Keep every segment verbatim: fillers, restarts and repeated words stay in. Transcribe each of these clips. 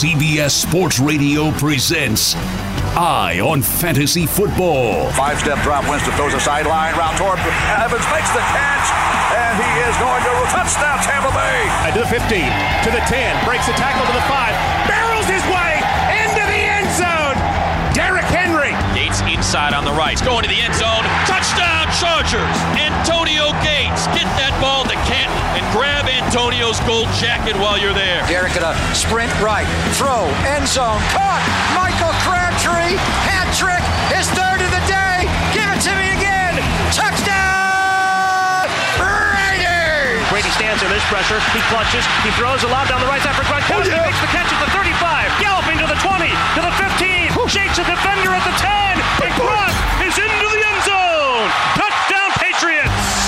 C B S Sports Radio presents Eye on Fantasy Football. Five-step drop, Winston throws a sideline route toward Evans, makes the catch, and he is going to touchdown Tampa Bay. And to the fifteen, to the ten, breaks a tackle to the five, barrels his way into the end zone. Derrick Henry. Gates inside on the right, going to the end zone, touchdown Chargers. Antonio Gates, get that ball to Canton and grab Antonio's gold jacket while you're there. Derrick gonna sprint right, throw, end zone, caught. Michael Crabtree, hat trick, his third of the day. Give it to me again. Touchdown, Raiders! Brady stands in this pressure. He clutches. He throws a lob down the right side for Gronkowski. Oh, yeah. He makes the catch at the thirty-five, galloping to the twenty, to the fifteen, Woo. shakes a defender at the ten, and Gronk is into the end zone. Touchdown, Patriots!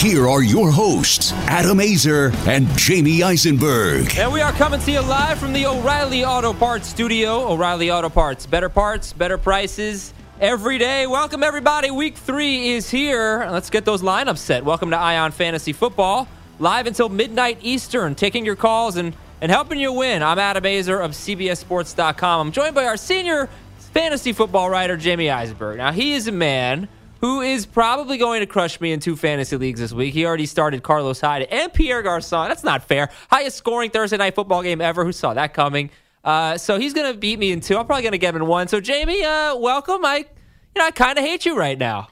Here are your hosts, Adam Aizer and Jamie Eisenberg. And we are coming to you live from the O'Reilly Auto Parts studio. O'Reilly Auto Parts, better parts, better prices every day. Welcome, everybody. Week three is here. Let's get those lineups set. Welcome to Eye on Fantasy Football, live until midnight Eastern, taking your calls and, and helping you win. I'm Adam Aizer of C B S Sports dot com. I'm joined by our senior fantasy football writer, Jamie Eisenberg. Now, he is a man who is probably going to crush me in two fantasy leagues this week. He already started Carlos Hyde and Pierre Garçon. That's not fair. Highest scoring Thursday night football game ever. Who saw that coming? Uh, so he's going to beat me in two. I'm probably going to get him in one. So, Jamie, uh, welcome. I, you know, I kind of hate you right now.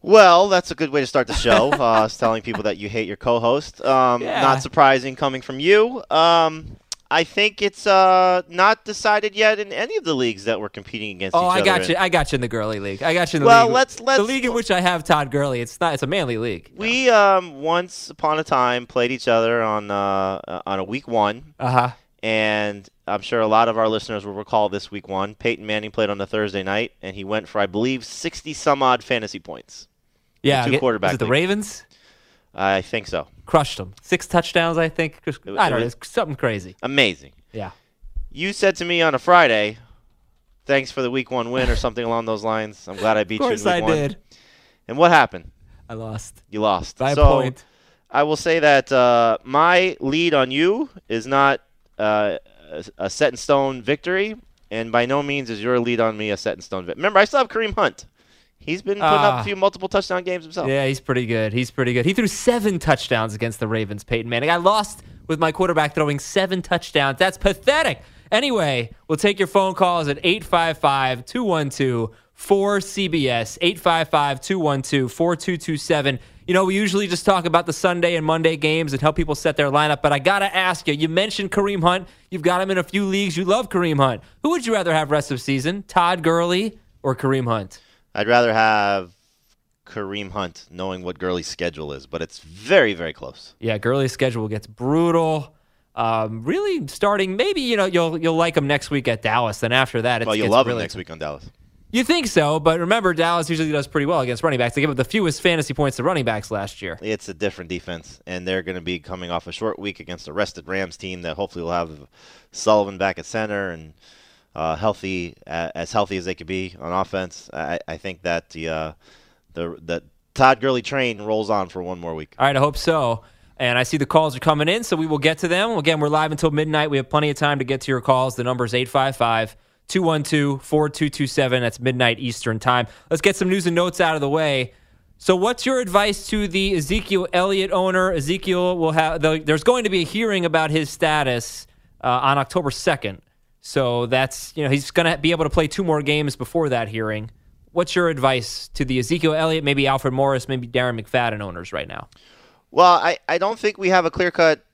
Well, that's a good way to start the show, uh, telling people that you hate your co-host. Um, yeah. Not surprising coming from you. Um I think it's uh, not decided yet in any of the leagues that we're competing against. Oh, each I got other you! In. I got you in the Gurley league. I got you in the well, league. Well, let's let's the league in which I have Todd Gurley. It's not. It's a manly league. We no. um, once upon a time played each other on uh, on a week one. Uh huh. And I'm sure a lot of our listeners will recall this week one. Peyton Manning played on the Thursday night, and he went for I believe sixty some odd fantasy points. Yeah, two get, quarterback. Is it the league. Ravens? I think so. Crushed him. Six touchdowns, I think. I don't know. It's something crazy. Amazing. Yeah. You said to me on a Friday, thanks for the week one win or something along those lines. I'm glad I beat you in week one. Of course I did. And what happened? I lost. You lost. By a point. I will say that uh, my lead on you is not uh, a set-in-stone victory, and by no means is your lead on me a set-in-stone victory. Remember, I still have Kareem Hunt. He's been putting uh, up a few multiple touchdown games himself. Yeah, he's pretty good. He's pretty good. He threw seven touchdowns against the Ravens, Peyton Manning. I lost with my quarterback throwing seven touchdowns. That's pathetic. Anyway, we'll take your phone calls at eight five five, two one two, four C B S, eight five five, two one two, four two two seven. You know, we usually just talk about the Sunday and Monday games and help people set their lineup, but I got to ask you, you mentioned Kareem Hunt. You've got him in a few leagues. You love Kareem Hunt. Who would you rather have rest of season, Todd Gurley or Kareem Hunt? I'd rather have Kareem Hunt, knowing what Gurley's schedule is, but it's very, very close. Yeah, Gurley's schedule gets brutal. Um, really, starting maybe you know you'll you'll like him next week at Dallas, and after that, it's well, you'll love really him next week on Dallas. You think so? But remember, Dallas usually does pretty well against running backs. They gave up the fewest fantasy points to running backs last year. It's a different defense, and they're going to be coming off a short week against a rested Rams team that hopefully will have Sullivan back at center and. Uh, healthy uh, as healthy as they could be on offense. I, I think that the uh, the the Todd Gurley train rolls on for one more week. All right, I hope so. And I see the calls are coming in, so we will get to them. Again, we're live until midnight. We have plenty of time to get to your calls. The number is eight five five, two one two, four two two seven. That's midnight Eastern time. Let's get some news and notes out of the way. So what's your advice to the Ezekiel Elliott owner? Ezekiel will have the, there's going to be a hearing about his status uh, on October second. So that's, you know, he's going to be able to play two more games before that hearing. What's your advice to the Ezekiel Elliott, maybe Alfred Morris, maybe Darren McFadden owners right now? Well, I, I don't think we have a clear-cut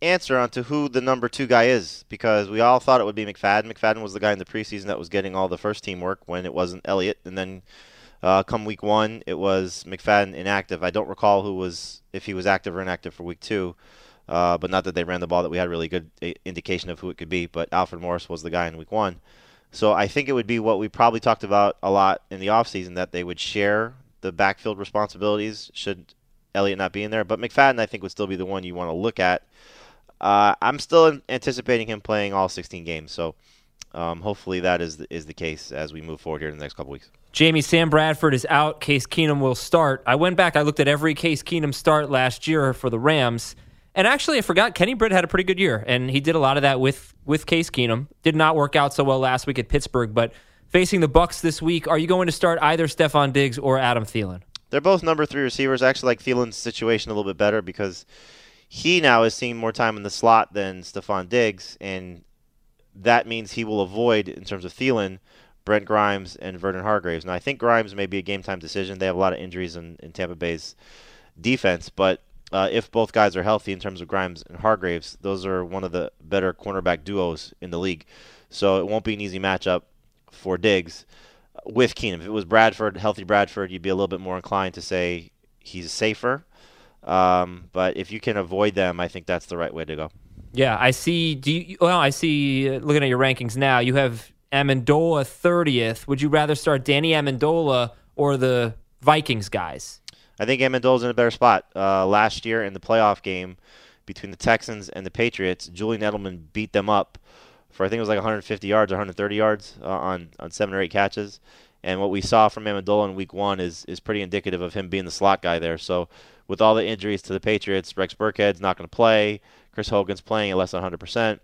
answer onto who the number two guy is because we all thought it would be McFadden. McFadden was the guy in the preseason that was getting all the first-team work when it wasn't Elliott. And then uh, come week one, it was McFadden inactive. I don't recall who was if he was active or inactive for week two. Uh, but not that they ran the ball that we had a really good indication of who it could be, but Alfred Morris was the guy in week one. So I think it would be what we probably talked about a lot in the offseason, that they would share the backfield responsibilities should Elliott not be in there. But McFadden, I think, would still be the one you want to look at. Uh, I'm still anticipating him playing all sixteen games, so um, hopefully that is the, is the case as we move forward here in the next couple weeks. Jamie, Sam Bradford is out. Case Keenum will start. I went back. I looked at every Case Keenum start last year for the Rams. And actually, I forgot, Kenny Britt had a pretty good year, and he did a lot of that with, with Case Keenum. Did not work out so well last week at Pittsburgh, but facing the Bucs this week, are you going to start either Stephon Diggs or Adam Thielen? They're both number three receivers. I actually like Thielen's situation a little bit better because he now is seeing more time in the slot than Stephon Diggs, and that means he will avoid, in terms of Thielen, Brent Grimes and Vernon Hargreaves. Now, I think Grimes may be a game-time decision. They have a lot of injuries in, in Tampa Bay's defense, but uh, if both guys are healthy in terms of Grimes and Hargreaves, those are one of the better cornerback duos in the league. So it won't be an easy matchup for Diggs with Keenum. If it was Bradford, healthy Bradford, you'd be a little bit more inclined to say he's safer. Um, but if you can avoid them, I think that's the right way to go. Yeah, I see. Do you, well, I see, uh, looking at your rankings now, you have Amendola thirtieth. Would you rather start Danny Amendola or the Vikings guys? I think Amendola's in a better spot. Uh, last year in the playoff game between the Texans and the Patriots, Julian Edelman beat them up for, I think it was like one hundred fifty yards, one hundred thirty yards uh, on, on seven or eight catches. And what we saw from Amendola in week one is is pretty indicative of him being the slot guy there. So with all the injuries to the Patriots, Rex Burkhead's not going to play. Chris Hogan's playing at less than one hundred percent.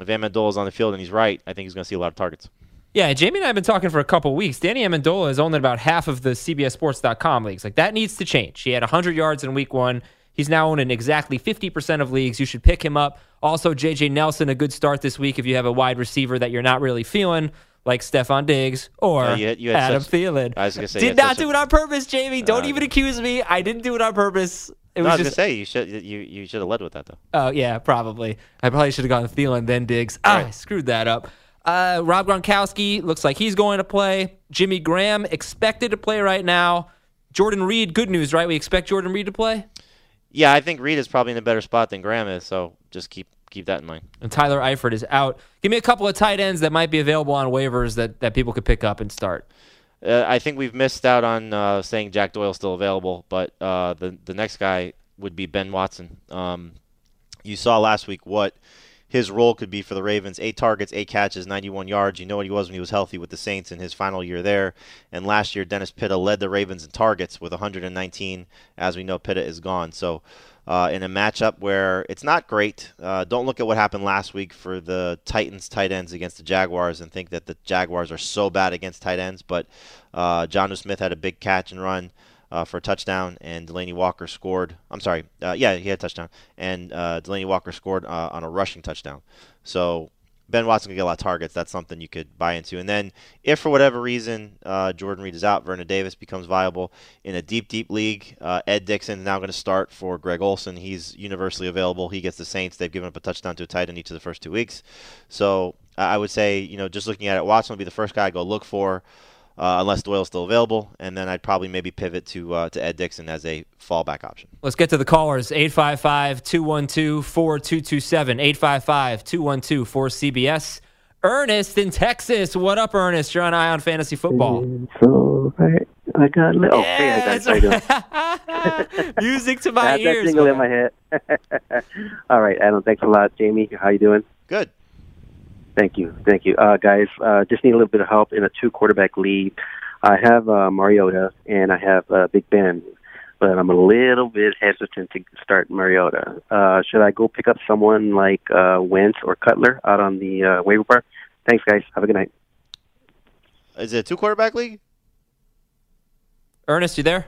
If Amendola's on the field and he's right, I think he's going to see a lot of targets. Yeah, Jamie and I have been talking for a couple of weeks. Danny Amendola is only about half of the C B S Sports dot com leagues. Like, that needs to change. He had one hundred yards in week one. He's now owned in exactly fifty percent of leagues. You should pick him up. Also, J J. Nelson, a good start this week if you have a wide receiver that you're not really feeling, like Stephon Diggs or yeah, you had, you had Adam such, Thielen. I was gonna say, did not do a, it on purpose, Jamie. Don't uh, even accuse me. I didn't do it on purpose. It no, was I was just, gonna say you should you you should have led with that though. Oh uh, yeah, probably. I probably should have gone Thielen then Diggs. Ah, right. I screwed that up. Uh, Rob Gronkowski looks like he's going to play. Jimmy Graham expected to play right now. Jordan Reed, good news, right? We expect Jordan Reed to play. Yeah, I think Reed is probably in a better spot than Graham is, so just keep keep that in mind. And Tyler Eifert is out. Give me a couple of tight ends that might be available on waivers that, that people could pick up and start. Uh, I think we've missed out on uh, saying Jack Doyle's still available, but uh, the the next guy would be Ben Watson. Um, you saw last week what his role could be for the Ravens. Eight targets, eight catches, ninety-one yards. You know what he was when he was healthy with the Saints in his final year there. And last year, Dennis Pitta led the Ravens in targets with one hundred nineteen. As we know, Pitta is gone. So uh, in a matchup where it's not great, uh, don't look at what happened last week for the Titans tight ends against the Jaguars and think that the Jaguars are so bad against tight ends. But uh, Jonnu Smith had a big catch and run Uh, for a touchdown, and Delaney Walker scored. I'm sorry. Uh, yeah, he had a touchdown. And uh, Delaney Walker scored uh, on a rushing touchdown. So Ben Watson can get a lot of targets. That's something you could buy into. And then if for whatever reason uh, Jordan Reed is out, Vernon Davis becomes viable. In a deep, deep league, uh, Ed Dixon is now going to start for Greg Olsen. He's universally available. He gets the Saints. They've given up a touchdown to a tight end each of the first two weeks. So uh, I would say, you know, just looking at it, Watson will be the first guy I go look for. Uh, unless Doyle's still available, and then I'd probably maybe pivot to uh, to Ed Dixon as a fallback option. Let's get to the callers, eight five five, two one two, four two two seven, eight five five, two one two, four C B S. Ernest in Texas. What up, Ernest? You're on Eye on Fantasy Football. So, right. I got a little... Yeah, oh, man, that's right. Music to my that's ears. That's jingle in my head. All right, Adam, thanks a lot. Jamie, how you doing? Good. Thank you. Thank you. Uh, guys, uh, just need a little bit of help in a two-quarterback lead. I have uh, Mariota, and I have uh, Big Ben, but I'm a little bit hesitant to start Mariota. Uh, should I go pick up someone like uh, Wentz or Cutler out on the uh, waiver wire? Thanks, guys. Have a good night. Is it a two-quarterback league? Ernest, you there?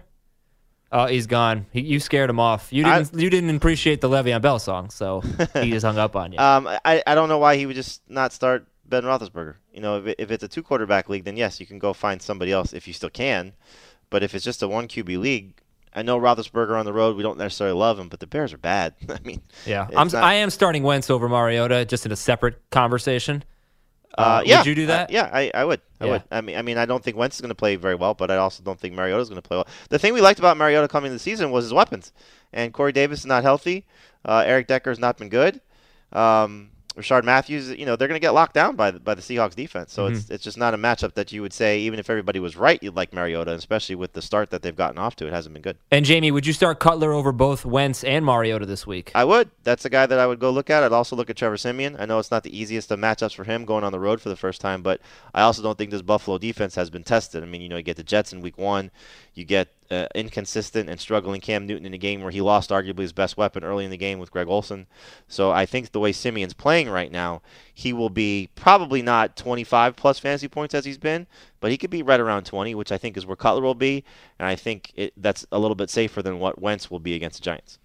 Oh, he's gone. He, you scared him off. You didn't. I, you didn't appreciate the Le'Veon Bell song, so he just hung up on you. Um, I, I don't know why he would just not start Ben Roethlisberger. You know, if it, if it's a two quarterback league, then yes, you can go find somebody else if you still can. But if it's just a one Q B league, I know Roethlisberger on the road. We don't necessarily love him, but the Bears are bad. I mean, yeah, I'm. Not, I am starting Wentz over Mariota, just in a separate conversation. Uh, uh, yeah, would you do that? Uh, yeah, I, I would. I yeah. would. I mean, I mean, I don't think Wentz is going to play very well, but I also don't think Mariota is going to play well. The thing we liked about Mariota coming into the season was his weapons. And Corey Davis is not healthy. Uh, Eric Decker has not been good. Um, Rashard Matthews, you know, they're going to get locked down by the, by the Seahawks defense. So mm-hmm. it's it's just not a matchup that you would say, even if everybody was right, you'd like Mariota, especially with the start that they've gotten off to. It hasn't been good. And, Jamie, would you start Cutler over both Wentz and Mariota this week? I would. That's a guy that I would go look at. I'd also look at Trevor Siemian. I know it's not the easiest of matchups for him going on the road for the first time, but I also don't think this Buffalo defense has been tested. I mean, you know, you get the Jets in week one. You get uh, inconsistent and struggling Cam Newton in a game where he lost arguably his best weapon early in the game with Greg Olsen. So I think the way Simeon's playing right now, he will be probably not twenty-five plus fantasy points as he's been, but he could be right around twenty, which I think is where Cutler will be, and I think it, that's a little bit safer than what Wentz will be against the Giants.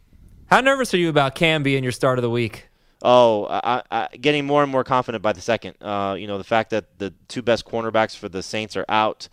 How nervous are you about Cam being your start of the week? Oh, I, I, getting more and more confident by the second. Uh, you know, the fact that the two best cornerbacks for the Saints are out,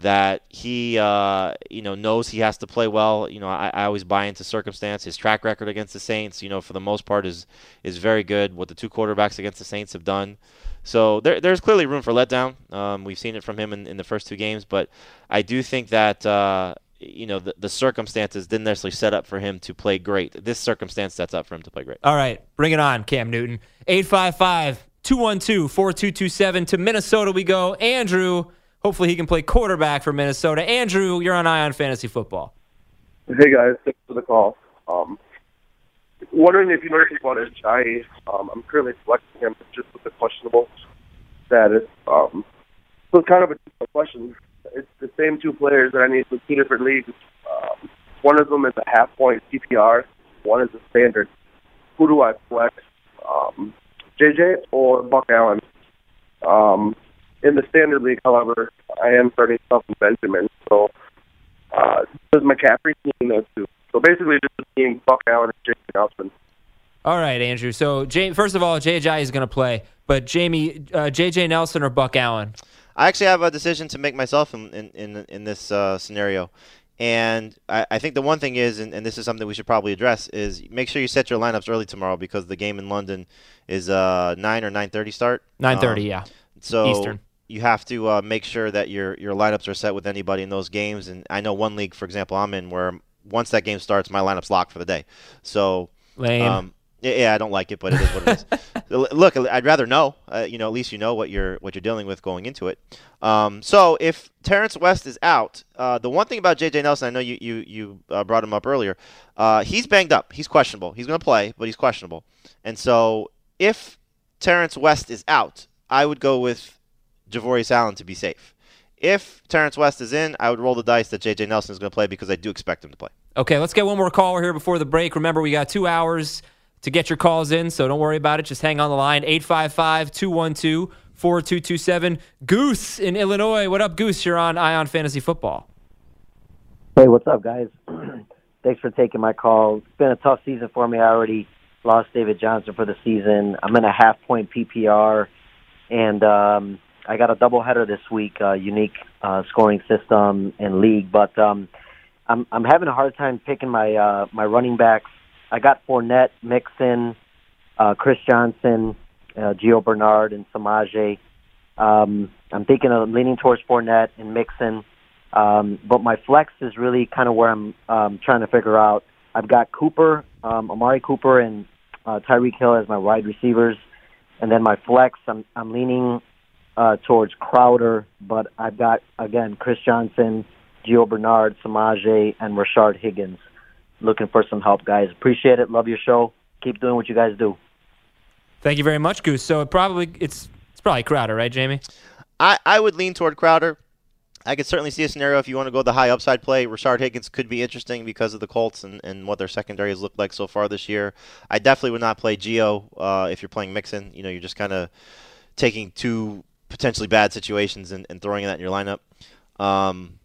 that he, uh, you know, knows he has to play well. You know, I, I always buy into circumstance. His track record against the Saints, you know, for the most part is is very good, what the two quarterbacks against the Saints have done. So there, there's clearly room for letdown. Um, we've seen it from him in, in the first two games. But I do think that, uh, you know, the, the circumstances didn't necessarily set up for him to play great. This circumstance sets up for him to play great. All right, bring it on, Cam Newton. eight five five, two one two, four two two seven. To Minnesota we go. Andrew, hopefully he can play quarterback for Minnesota. Andrew, you're on Eye on Fantasy Football. Hey, guys. Thanks for the call. Um, wondering if you know if you want Ajayi. Um, I'm currently selecting him just with the questionable status. Um, so it's kind of a question. It's the same two players that I need for two different leagues. Um, one of them is a half-point P P R. One is a standard. Who do I select? Um, J J or Buck Allen? Um, in the standard league, however, I am starting Shelton Benjamin. So uh, does McCaffrey team those two? So basically just team Buck Allen and J J. Nelson. All right, Andrew. So J- first of all, J J is going to play, but Jamie, uh, J J. Nelson or Buck Allen? I actually have a decision to make myself in in, in, in this uh, scenario. And I, I think the one thing is, and, and this is something we should probably address, is make sure you set your lineups early tomorrow because the game in London is uh, nine or nine thirty start. nine thirty, um, yeah. So Eastern. You have to uh, make sure that your, your lineups are set with anybody in those games. And I know one league, for example, I'm in where once that game starts, my lineup's locked for the day. So lame. Um, Yeah, I don't like it, but it is what it is. Look, I'd rather know. Uh, you know, at least you know what you're what you're dealing with going into it. Um, so if Terrance West is out, uh, the one thing about J J. Nelson, I know you you you uh, brought him up earlier. Uh, he's banged up. He's questionable. He's going to play, but he's questionable. And so if Terrance West is out, I would go with Javorius Allen to be safe. If Terrance West is in, I would roll the dice that J J. Nelson is going to play because I do expect him to play. Okay, let's get one more caller here before the break. Remember, we got two hours to get your calls in, so don't worry about it. Just hang on the line, eight five five, two one two, four two two seven. Goose in Illinois. What up, Goose? You're on Eye on Fantasy Football. Hey, what's up, guys? Thanks for taking my call. It's been a tough season for me. I already lost David Johnson for the season. I'm in a half-point P P R, and um, I got a doubleheader this week, uh, unique uh, scoring system and league, but um, I'm, I'm having a hard time picking my, uh, my running backs. I got Fournette, Mixon, uh, Chris Johnson, uh, Gio Bernard, and Samaje. Um, I'm thinking of leaning towards Fournette and Mixon, um, but my flex is really kind of where I'm um, trying to figure out. I've got Cooper, um, Amari Cooper, and uh, Tyreek Hill as my wide receivers, and then my flex, I'm, I'm leaning uh, towards Crowder, but I've got, again, Chris Johnson, Gio Bernard, Samaje, and Rashard Higgins. Looking for some help, guys. Appreciate it. Love your show. Keep doing what you guys do. Thank you very much, Goose. So it probably it's it's probably Crowder, right, Jamie? I, I would lean toward Crowder. I could certainly see a scenario if you want to go the high upside play. Rashard Higgins could be interesting because of the Colts and, and what their secondary has looked like so far this year. I definitely would not play Gio uh, if you're playing Mixon. You know, you're just kind of taking two potentially bad situations and, and throwing that in your lineup. Um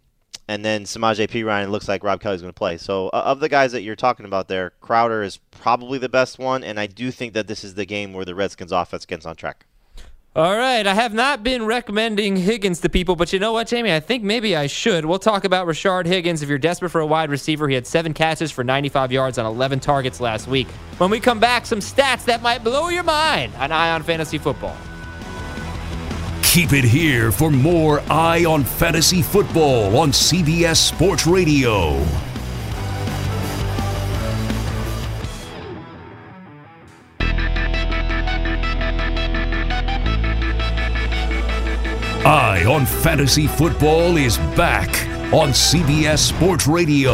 And then Samaje Perine looks like Rob Kelly's going to play. So uh, of the guys that you're talking about there, Crowder is probably the best one, and I do think that this is the game where the Redskins' offense gets on track. All right, I have not been recommending Higgins to people, but you know what, Jamie? I think maybe I should. We'll talk about Rashard Higgins. If you're desperate for a wide receiver, he had seven catches for ninety-five yards on eleven targets last week. When we come back, some stats that might blow your mind on Eye on Fantasy Football. Keep it here for more Eye on Fantasy Football on C B S Sports Radio. Eye on Fantasy Football is back on C B S Sports Radio.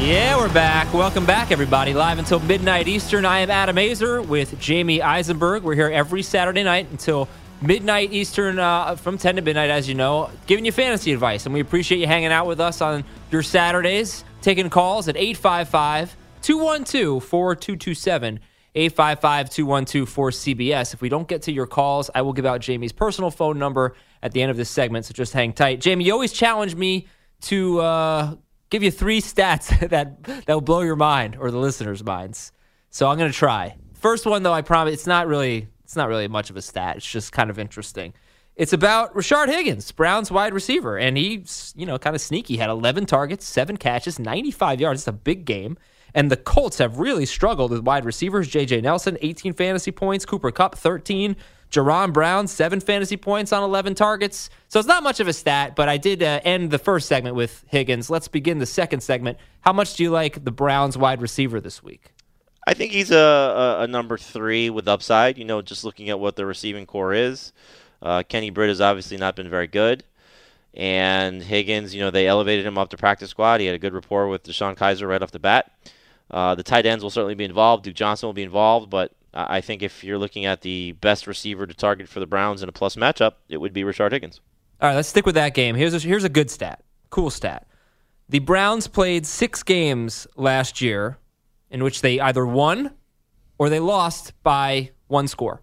Yeah, we're back. Welcome back, everybody. Live until midnight Eastern, I am Adam Aizer with Jamie Eisenberg. We're here every Saturday night until midnight Eastern uh, from ten to midnight, as you know, giving you fantasy advice. And we appreciate you hanging out with us on your Saturdays, taking calls at eight five five, two one two, four two two seven, eight five five, two one two, four C B S. If we don't get to your calls, I will give out Jamie's personal phone number at the end of this segment, so just hang tight. Jamie, you always challenge me to uh, give you three stats that that will blow your mind or the listeners' minds. So I'm going to try. First one, though, I promise, it's not really it's not really much of a stat. It's just kind of interesting. It's about Rashard Higgins, Browns wide receiver, and he, you know, kind of sneaky, had eleven targets, seven catches, ninety-five yards. It's a big game. And the Colts have really struggled with wide receivers. J J. Nelson, eighteen fantasy points. Cooper Kupp, thirteen. Jerron Brown, seven fantasy points on eleven targets. So it's not much of a stat, but I did uh, end the first segment with Higgins. Let's begin the second segment. How much do you like the Browns wide receiver this week? I think he's a, a number three with upside, you know, just looking at what the receiving core is. Uh, Kenny Britt has obviously not been very good. And Higgins, you know, they elevated him up to practice squad. He had a good rapport with DeShone Kizer right off the bat. Uh, the tight ends will certainly be involved. Duke Johnson will be involved, but I think if you're looking at the best receiver to target for the Browns in a plus matchup, it would be Rashard Higgins. All right, let's stick with that game. Here's a, here's a good stat, cool stat. The Browns played six games last year in which they either won or they lost by one score.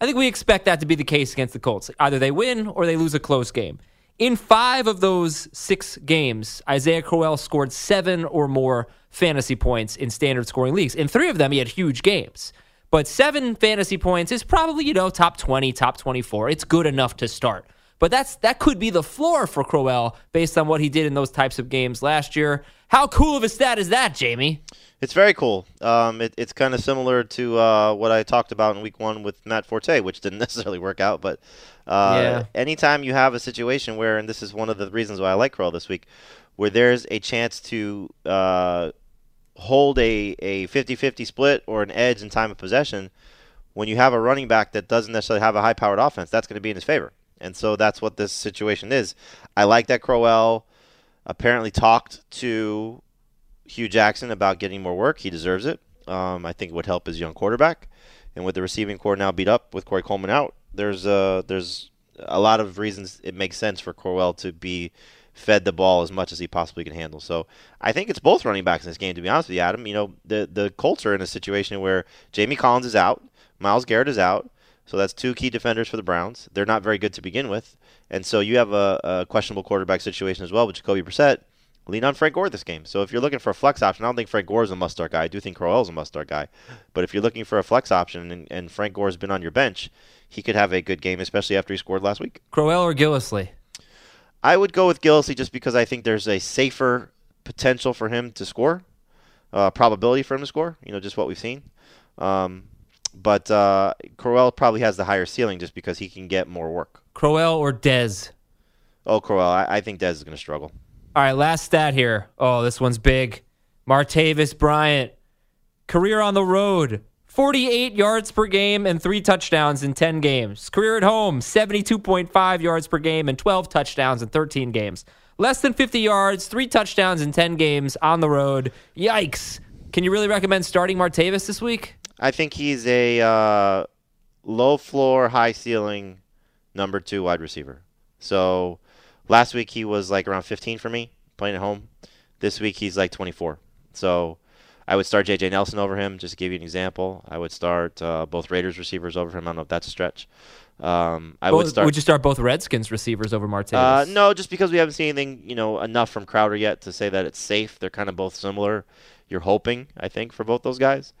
I think we expect that to be the case against the Colts. Either they win or they lose a close game. In five of those six games, Isaiah Crowell scored seven or more fantasy points in standard scoring leagues. In three of them, he had huge games. But seven fantasy points is probably, you know, top twenty, top twenty-four. It's good enough to start. But that's that could be the floor for Crowell based on what he did in those types of games last year. How cool of a stat is that, Jamie? It's very cool. Um, it, it's kind of similar to uh, what I talked about in week one with Matt Forte, which didn't necessarily work out. But uh, yeah. Anytime you have a situation where, and this is one of the reasons why I like Crowell this week, where there's a chance to uh, hold a, a fifty-fifty split or an edge in time of possession, when you have a running back that doesn't necessarily have a high-powered offense, that's going to be in his favor. And so that's what this situation is. I like that Crowell apparently talked to Hugh Jackson about getting more work. He deserves it. Um, I think it would help his young quarterback. And with the receiving core now beat up with Corey Coleman out, there's uh, there's a lot of reasons it makes sense for Crowell to be fed the ball as much as he possibly can handle. So I think it's both running backs in this game, to be honest with you, Adam. You know, the, the Colts are in a situation where Jamie Collins is out, Myles Garrett is out. So that's two key defenders for the Browns. They're not very good to begin with. And so you have a, a questionable quarterback situation as well with Jacoby Brissett. Lean on Frank Gore this game. So if you're looking for a flex option, I don't think Frank Gore is a must-start guy. I do think Crowell is a must-start guy. But if you're looking for a flex option and, and Frank Gore has been on your bench, he could have a good game, especially after he scored last week. Crowell or Gillislee? I would go with Gillislee just because I think there's a safer potential for him to score, uh, probability for him to score, you know, just what we've seen. Um, but uh, Crowell probably has the higher ceiling just because he can get more work. Crowell or Dez? Oh, Crowell. I, I think Dez is going to struggle. All right, last stat here. Oh, this one's big. Martavis Bryant, career on the road, forty-eight yards per game and three touchdowns in ten games. Career at home, seventy-two point five yards per game and twelve touchdowns in thirteen games. Less than fifty yards, three touchdowns in ten games on the road. Yikes. Can you really recommend starting Martavis this week? I think he's a uh, low floor, high ceiling, number two wide receiver. So last week he was like around fifteen for me, playing at home. This week he's like twenty-four. So I would start J J. Nelson over him, just to give you an example. I would start uh, both Raiders receivers over him. I don't know if that's a stretch. Um, I both, would start. Would you start both Redskins receivers over Martavis? Uh, no, just because we haven't seen anything, you know, enough from Crowder yet to say that it's safe. They're kind of both similar. You're hoping, I think, for both those guys.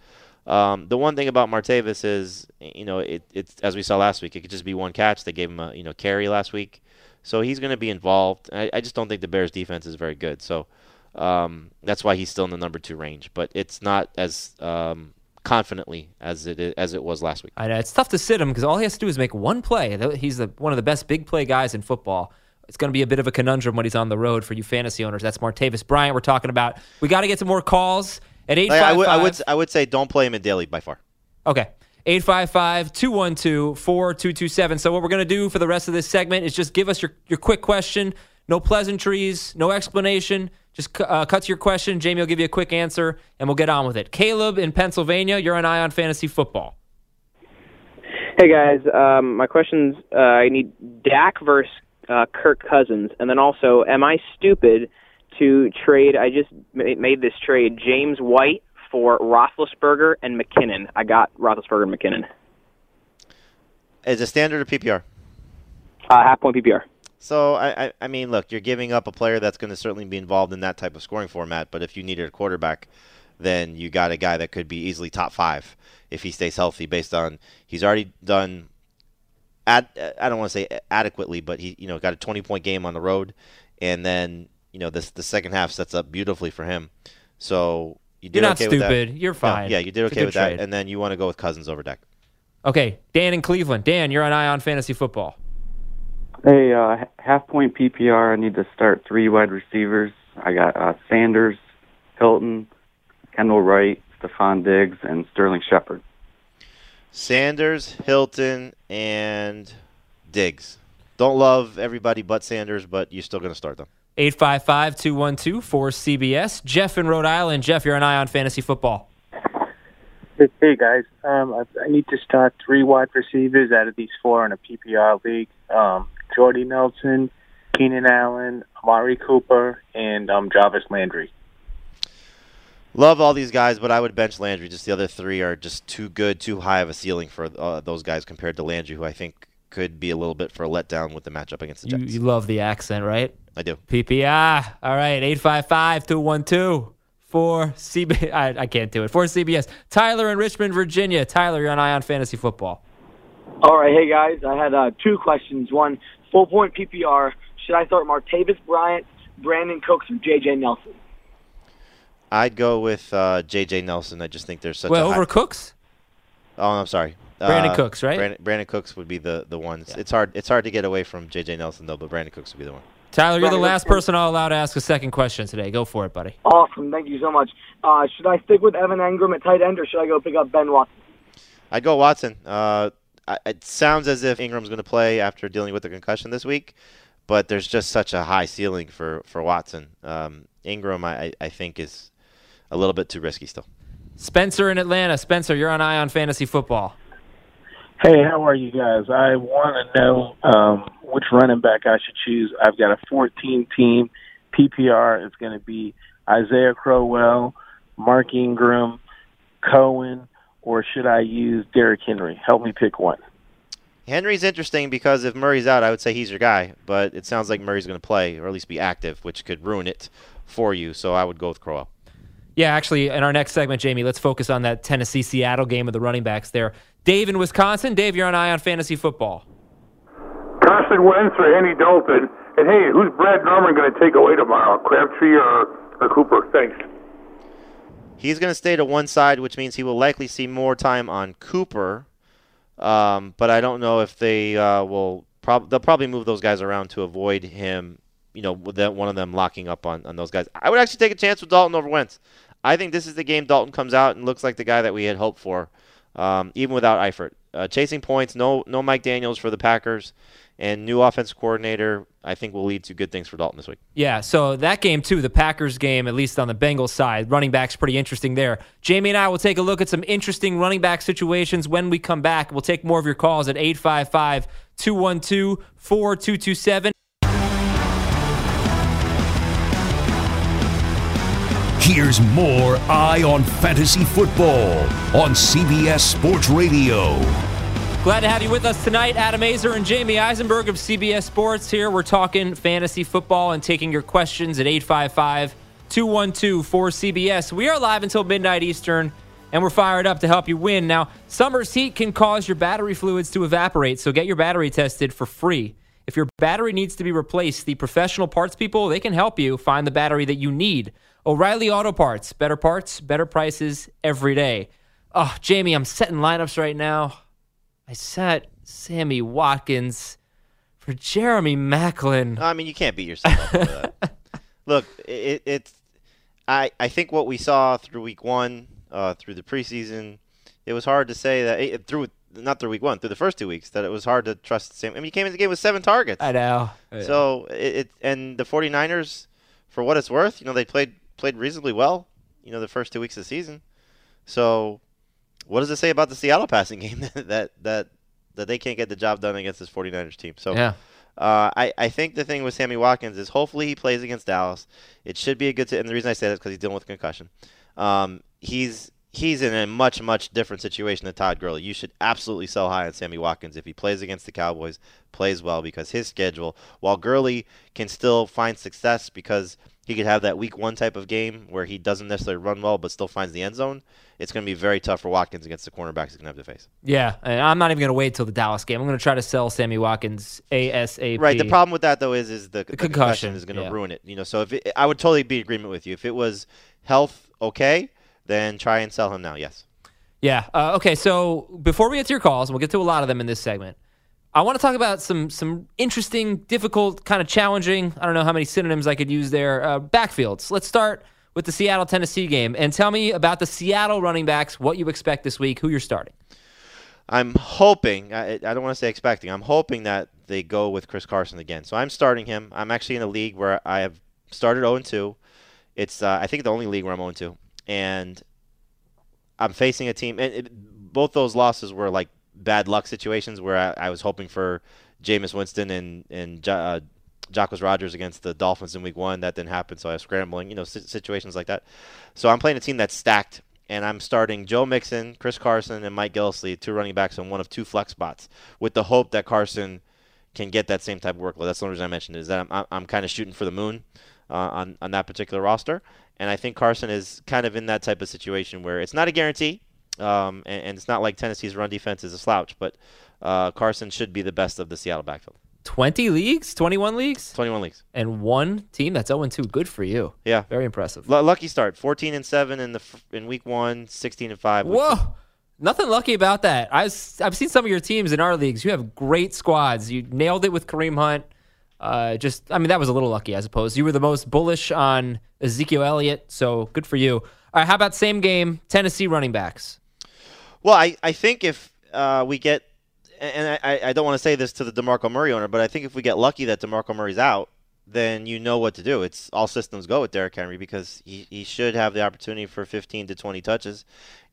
Um, the one thing about Martavis is, you know, it, it's as we saw last week, it could just be one catch. They gave him a, you know, carry last week. So he's going to be involved. I, I just don't think the Bears' defense is very good. So um, that's why he's still in the number two range. But it's not as um, confidently as it is, as it was last week. I know. It's tough to sit him because all he has to do is make one play. He's the, one of the best big play guys in football. It's going to be a bit of a conundrum when he's on the road for you fantasy owners. That's Martavis Bryant we're talking about. We got to get some more calls. At eight five five, I, would, I, would, I would say don't play him in daily by far. Okay. eight five five, two one two, four two two seven. So what we're going to do for the rest of this segment is just give us your, your quick question. No pleasantries, no explanation. Just uh, cut to your question. Jamie will give you a quick answer, and we'll get on with it. Caleb in Pennsylvania, you're on Eye on Fantasy Football. Hey, guys. Um, my question's, uh, I need Dak versus uh, Kirk Cousins. And then also, am I stupid to trade, I just made this trade, James White for Roethlisberger and McKinnon? I got Roethlisberger and McKinnon. Is it standard or P P R? Uh, half-point P P R. So, I, I, I mean, look, you're giving up a player that's going to certainly be involved in that type of scoring format, but if you needed a quarterback, then you got a guy that could be easily top five if he stays healthy based on he's already done, ad, I don't want to say adequately, but he you know got a twenty-point game on the road, and then you know this the second half sets up beautifully for him. So you did you're okay not with stupid. That. You're fine. No, yeah, you did okay with trade. That, and then you want to go with Cousins over Dak. Okay, Dan in Cleveland. Dan, you're on Eye on Fantasy Football. Hey, uh, half-point P P R, I need to start three wide receivers. I got uh, Sanders, Hilton, Kendall Wright, Stephon Diggs, and Sterling Shepard. Sanders, Hilton, and Diggs. Don't love everybody but Sanders, but you're still going to start them. eight five five, two one two, four C B S. Jeff in Rhode Island. Jeff, you're an Eye on Fantasy Football. Hey, guys. Um, I, I need to start three wide receivers out of these four in a P P R league. Um, Jordy Nelson, Keenan Allen, Amari Cooper, and um, Jarvis Landry. Love all these guys, but I would bench Landry. Just the other three are just too good, too high of a ceiling for uh, those guys compared to Landry, who I think could be a little bit for a letdown with the matchup against the Jets. You, you love the accent, right? I do. P P R. All right, eight five five, two one two, four C B S. I, I can't do it. four C B S. Tyler in Richmond, Virginia. Tyler, you're on Eye on Fantasy Football. All right, hey, guys. I had uh, two questions. One, full-point P P R. Should I start Martavis Bryant, Brandon Cooks, or J J. Nelson? I'd go with uh, J J. Nelson. I just think there's such well, a Well, over high... Cooks? Oh, I'm sorry. Brandon uh, Cooks, right? Brandon, Brandon Cooks would be the, the one. Yeah. It's hard It's hard to get away from J J. Nelson, though, but Brandon Cooks would be the one. Tyler, you're the last person I'll allow to ask a second question today. Go for it, buddy. Awesome. Thank you so much. Uh, should I stick with Evan Engram at tight end, or should I go pick up Ben Watson? I'd go Watson. Uh, I, it sounds as if Ingram's going to play after dealing with the concussion this week, but there's just such a high ceiling for, for Watson. Um, Ingram, I, I think, is a little bit too risky still. Spencer in Atlanta. Spencer, you're on Eye on Fantasy Football. Hey, how are you guys? I want to know um, which running back I should choose. I've got a fourteen-team P P R. It's going to be Isaiah Crowell, Mark Ingram, Cohen, or should I use Derrick Henry? Help me pick one. Henry's interesting because if Murray's out, I would say he's your guy, but it sounds like Murray's going to play or at least be active, which could ruin it for you, so I would go with Crowell. Yeah, actually, in our next segment, Jamie, let's focus on that Tennessee-Seattle game of the running backs there. Dave in Wisconsin. Dave, you're on Eye on Fantasy Football. Carson Wentz or Andy Dalton. And, hey, who's Brad Norman going to take away tomorrow, Crabtree or, or Cooper? Thanks. He's going to stay to one side, which means he will likely see more time on Cooper. Um, but I don't know if they uh, will prob- – they'll probably move those guys around to avoid him, you know, with that one of them locking up on, on those guys. I would actually take a chance with Dalton over Wentz. I think this is the game Dalton comes out and looks like the guy that we had hoped for. Um, even without Eifert. Uh, chasing points, no no Mike Daniels for the Packers, and new offensive coordinator, I think will lead to good things for Dalton this week. Yeah, so that game too, the Packers game, at least on the Bengals side, running back's pretty interesting there. Jamie and I will take a look at some interesting running back situations when we come back. We'll take more of your calls at eight five five, two one two, four two two seven. Here's more Eye on Fantasy Football on C B S Sports Radio. Glad to have you with us tonight. Adam Aizer and Jamie Eisenberg of C B S Sports here. We're talking fantasy football and taking your questions at eight five five, two one two, four C B S. We are live until midnight Eastern, and we're fired up to help you win. Now, summer's heat can cause your battery fluids to evaporate, so get your battery tested for free. If your battery needs to be replaced, the professional parts people, they can help you find the battery that you need. O'Reilly Auto Parts. Better parts, better prices every day. Oh, Jamie, I'm setting lineups right now. I set Sammy Watkins for Jeremy Maclin. I mean, you can't beat yourself up over that. Look, it, it's, I, I think what we saw through week one, uh, through the preseason, it was hard to say that it, through not through week one, through the first two weeks, that it was hard to trust Sammy. I mean, you came into the game with seven targets. I know. I know. So, it, it and the 49ers, for what it's worth, you know, they played played reasonably well, you know, the first two weeks of the season. So what does it say about the Seattle passing game that that, that that they can't get the job done against this 49ers team. So yeah. uh, I, I think the thing with Sammy Watkins is hopefully he plays against Dallas. It should be a good – and the reason I say that is because he's dealing with a concussion. Um, he's he's in a much, much different situation than Todd Gurley. You should absolutely sell high on Sammy Watkins if he plays against the Cowboys, plays well, because his schedule, while Gurley can still find success because – he could have that week one type of game where he doesn't necessarily run well but still finds the end zone. It's going to be very tough for Watkins against the cornerbacks he's going to have to face. Yeah, and I'm not even going to wait till the Dallas game. I'm going to try to sell Sammy Watkins ASAP. Right, the problem with that, though, is is the, the, the concussion. concussion is going to yeah. ruin it. You know, so if it, I would totally be in agreement with you. If it was health okay, then try and sell him now, yes. Yeah, uh, okay, so before we get to your calls, and we'll get to a lot of them in this segment, I want to talk about some some interesting, difficult, kind of challenging, I don't know how many synonyms I could use there, uh, backfields. Let's start with the Seattle-Tennessee game. And tell me about the Seattle running backs, what you expect this week, who you're starting. I'm hoping, I, I don't want to say expecting, I'm hoping that they go with Chris Carson again. So I'm starting him. I'm actually in a league where I have started oh and two. It's, uh, I think, the only league where I'm oh and two. And I'm facing a team, and it, both those losses were like, bad luck situations where I, I was hoping for Jameis Winston and, and jo- uh, Jacquizz Rodgers against the Dolphins in week one. That didn't happen, so I was scrambling, you know, si- situations like that. So I'm playing a team that's stacked, and I'm starting Joe Mixon, Chris Carson, and Mike Gillisley, two running backs on one of two flex spots, with the hope that Carson can get that same type of workload. That's the only reason I mentioned it, is that I'm, I'm kind of shooting for the moon uh, on, on that particular roster, and I think Carson is kind of in that type of situation where it's not a guarantee. Um, and, and it's not like Tennessee's run defense is a slouch, but uh, Carson should be the best of the Seattle backfield. twenty leagues? twenty-one leagues? twenty-one leagues. And one team that's oh and two. Good for you. Yeah. Very impressive. L- lucky start. fourteen and seven in the f- in week one, sixteen and five. Whoa. Two. Nothing lucky about that. I've, I've seen some of your teams in our leagues. You have great squads. You nailed it with Kareem Hunt. Uh, just, I mean, that was a little lucky, I suppose. You were the most bullish on Ezekiel Elliott, so good for you. All right, how about same game, Tennessee running backs? Well, I, I think if uh, we get – and I, I don't want to say this to the DeMarco Murray owner, but I think if we get lucky that DeMarco Murray's out, then you know what to do. It's all systems go with Derrick Henry because he, he should have the opportunity for fifteen to twenty touches.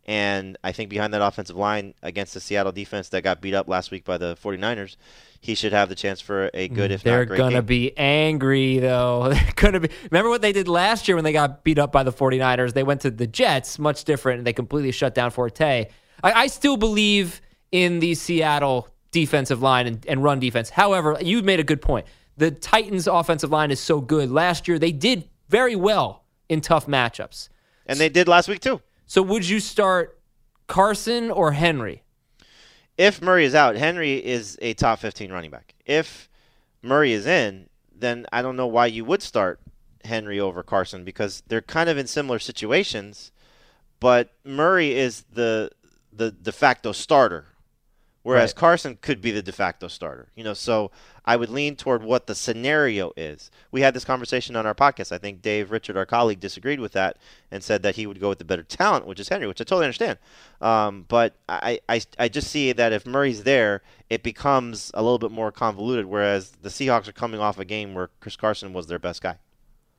And I think behind that offensive line against the Seattle defense that got beat up last week by the 49ers, he should have the chance for a good, if They're not great They're going to be angry, though. They're going to be. Remember what they did last year when they got beat up by the 49ers? They went to the Jets, much different, and they completely shut down Forte. I still believe in the Seattle defensive line and, and run defense. However, you made a good point. The Titans' offensive line is so good. Last year, they did very well in tough matchups. And they did last week, too. So would you start Carson or Henry? If Murray is out, Henry is a top fifteen running back. If Murray is in, then I don't know why you would start Henry over Carson because they're kind of in similar situations, but Murray is the – the de facto starter, whereas right. Carson could be the de facto starter. You know, so I would lean toward what the scenario is. We had this conversation on our podcast. I think Dave Richard, our colleague, disagreed with that and said that he would go with the better talent, which is Henry, which I totally understand. Um, but I, I, I just see that if Murray's there, it becomes a little bit more convoluted, whereas the Seahawks are coming off a game where Chris Carson was their best guy.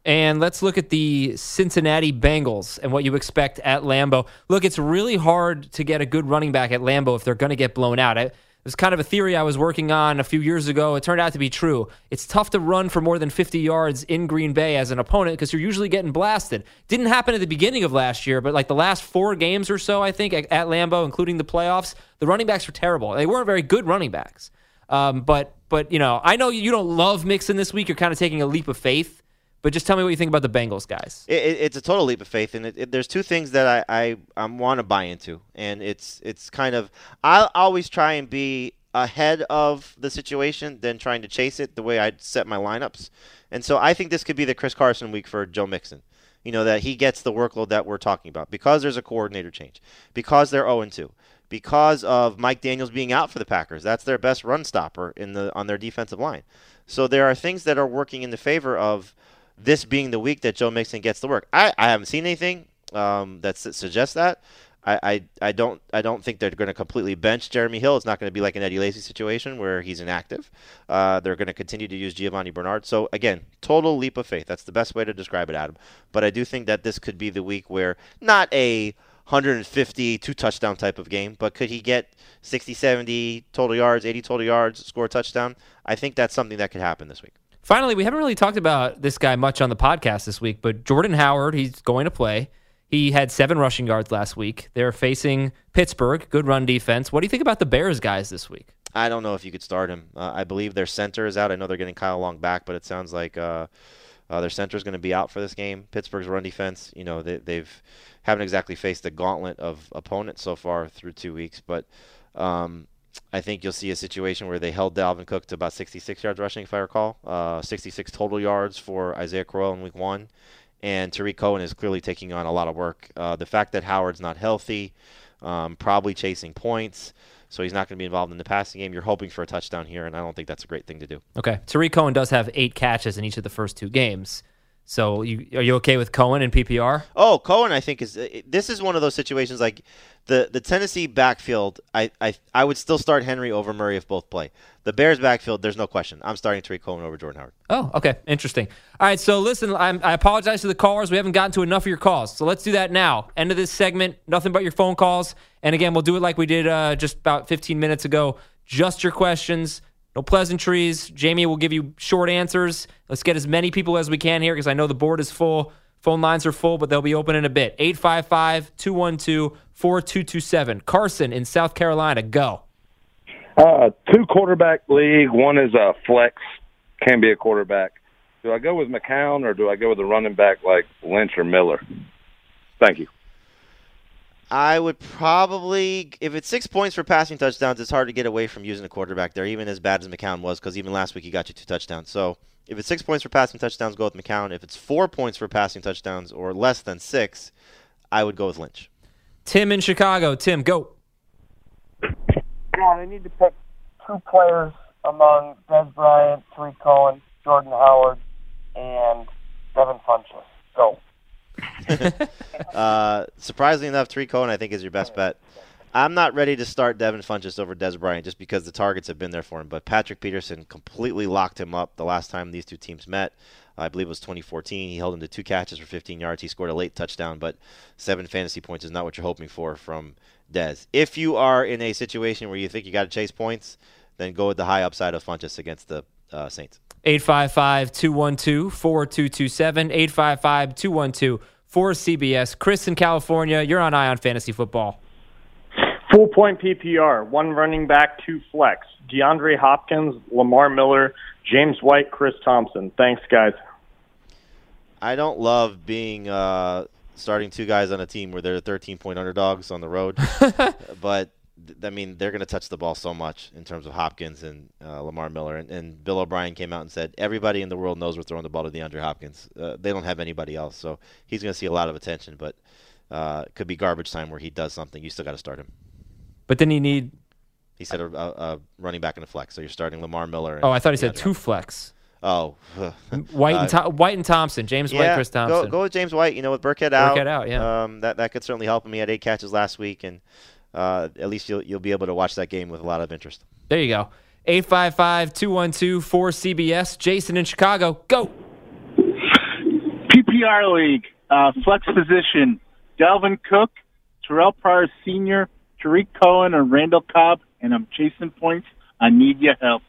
And let's look at the Cincinnati Bengals and what you expect at Lambeau. Look, it's really hard to get a good running back at Lambeau if they're going to get blown out. I, it was kind of a theory I was working on a few years ago. It turned out to be true. It's tough to run for more than fifty yards in Green Bay as an opponent because you're usually getting blasted. Didn't happen at the beginning of last year, but like the last four games or so, I think, at, at Lambeau, including the playoffs, the running backs were terrible. They weren't very good running backs. Um, but, but, you know, I know you don't love Mixon this week. You're kind of taking a leap of faith. But just tell me what you think about the Bengals, guys. It, it, it's a total leap of faith, and it, it, there's two things that I, I, I want to buy into, and it's it's kind of – I'll always try and be ahead of the situation than trying to chase it the way I set my lineups. And so I think this could be the Chris Carson week for Joe Mixon, you know, that he gets the workload that we're talking about because there's a coordinator change, because they're oh and two, because of Mike Daniels being out for the Packers. That's their best run stopper in the on their defensive line. So there are things that are working in the favor of – this being the week that Joe Mixon gets the work. I, I haven't seen anything um, that s- suggests that. I, I, I don't I don't think they're going to completely bench Jeremy Hill. It's not going to be like an Eddie Lacy situation where he's inactive. Uh, they're going to continue to use Giovanni Bernard. So, again, total leap of faith. That's the best way to describe it, Adam. But I do think that this could be the week where not a one hundred fifty, two-touchdown type of game. But could he get sixty, seventy total yards, eighty total yards, score a touchdown? I think that's something that could happen this week. Finally, we haven't really talked about this guy much on the podcast this week, but Jordan Howard, he's going to play. He had seven rushing yards last week. They're facing Pittsburgh, good run defense. What do you think about the Bears guys this week? I don't know if you could start him. Uh, I believe their center is out. I know they're getting Kyle Long back, but it sounds like uh, uh, their center is going to be out for this game. Pittsburgh's run defense, you know, they, they've haven't exactly faced the gauntlet of opponents so far through two weeks, but um, I think you'll see a situation where they held Dalvin Cook to about sixty-six yards rushing, if I recall, uh, sixty-six total yards for Isaiah Crowell in week one, and Tariq Cohen is clearly taking on a lot of work. Uh, the fact that Howard's not healthy, um, probably chasing points, so he's not going to be involved in the passing game. You're hoping for a touchdown here, and I don't think that's a great thing to do. Okay. Tariq Cohen does have eight catches in each of the first two games. So you, are you okay with Cohen in P P R? Oh, Cohen, I think, is – this is one of those situations like the, the Tennessee backfield, I, I I would still start Henry over Murray if both play. The Bears backfield, there's no question. I'm starting Tariq Cohen over Jordan Howard. Oh, okay. Interesting. All right, so listen, I'm, I apologize to the callers. We haven't gotten to enough of your calls, so let's do that now. End of this segment, nothing but your phone calls. And, again, we'll do it like we did uh, just about fifteen minutes ago, just your questions. No pleasantries. Jamie will give you short answers. Let's get as many people as we can here because I know the board is full. Phone lines are full, but they'll be open in a bit. eight five five, two one two, four two two seven. Carson in South Carolina, go. Uh, two quarterback league. One is a flex, can be a quarterback. Do I go with McCown or do I go with a running back like Lynch or Miller? Thank you. I would probably, if it's six points for passing touchdowns, it's hard to get away from using a quarterback there, even as bad as McCown was, because even last week he got you two touchdowns. So if it's six points for passing touchdowns, go with McCown. If it's four points for passing touchdowns or less than six, I would go with Lynch. Tim in Chicago. Tim, go. Well, they need to pick two players among Dez Bryant, Tariq Cohen, Jordan Howard, and Devin Funchess. Go. uh, surprisingly enough, Tariq Cohen, I think, is your best bet. I'm not ready to start Devin Funchess over Dez Bryant just because the targets have been there for him, but Patrick Peterson completely locked him up the last time these two teams met. I believe it was twenty fourteen. He held him to two catches for fifteen yards. He scored a late touchdown, but seven fantasy points is not what you're hoping for from Dez. If you are in a situation where you think you got to chase points, then go with the high upside of Funchess against the uh, Saints. eight five five, two one two, four two two seven, eight five five, two one two, four C B S. Chris in California, you're on Eye on Fantasy Football. Full-point P P R, one running back, two flex. DeAndre Hopkins, Lamar Miller, James White, Chris Thompson. Thanks, guys. I don't love being uh, starting two guys on a team where they're thirteen-point underdogs on the road, but I mean, they're going to touch the ball so much in terms of Hopkins and uh, Lamar Miller. And, and Bill O'Brien came out and said, everybody in the world knows we're throwing the ball to DeAndre Hopkins. Uh, they don't have anybody else. So he's going to see a lot of attention, but uh, it could be garbage time where he does something. You still got to start him. But then you need... He said a, a, a running back and a flex. So you're starting Lamar Miller. And oh, I thought he said two flex. Oh. White and Th- uh, White and Thompson. James yeah, White, Chris Thompson. Go, go with James White. You know, with Burkhead out. Burkhead out, yeah. Um, that, that could certainly help him. He had eight catches last week, and... Uh, at least you'll, you'll be able to watch that game with a lot of interest. There you go. eight five five, two one two, four C B S. Jason in Chicago, go. P P R League, uh, flex position, Dalvin Cook, Terrell Pryor Senior, Tariq Cohen, or Randall Cobb, and I'm chasing points. I need your help.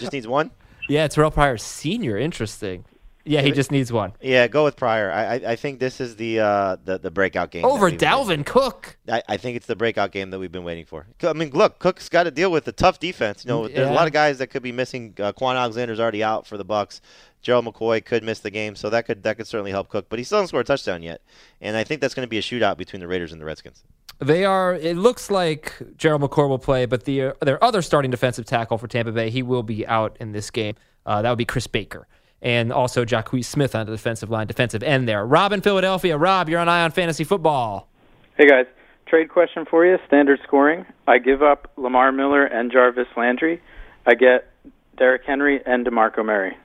Just needs one? Yeah, Terrell Pryor Senior, interesting. Yeah, he just needs one. Yeah, go with Pryor. I I think this is the uh, the, the breakout game. Over Dalvin Cook. I, I think it's the breakout game that we've been waiting for. I mean, look, Cook's got to deal with the tough defense. You know, yeah. There's a lot of guys that could be missing. Uh, Quan Alexander's already out for the Bucs. Gerald McCoy could miss the game, so that could that could certainly help Cook. But he still hasn't scored a touchdown yet, and I think that's going to be a shootout between the Raiders and the Redskins. They are. It looks like Gerald McCoy will play, but the uh, their other starting defensive tackle for Tampa Bay, he will be out in this game. Uh, that would be Chris Baker. And also Jacquees Smith on the defensive line, defensive end there. Rob in Philadelphia. Rob, you're on Eye on Fantasy Football. Hey, guys. Trade question for you, standard scoring. I give up Lamar Miller and Jarvis Landry. I get Derrick Henry and DeMarco Murray.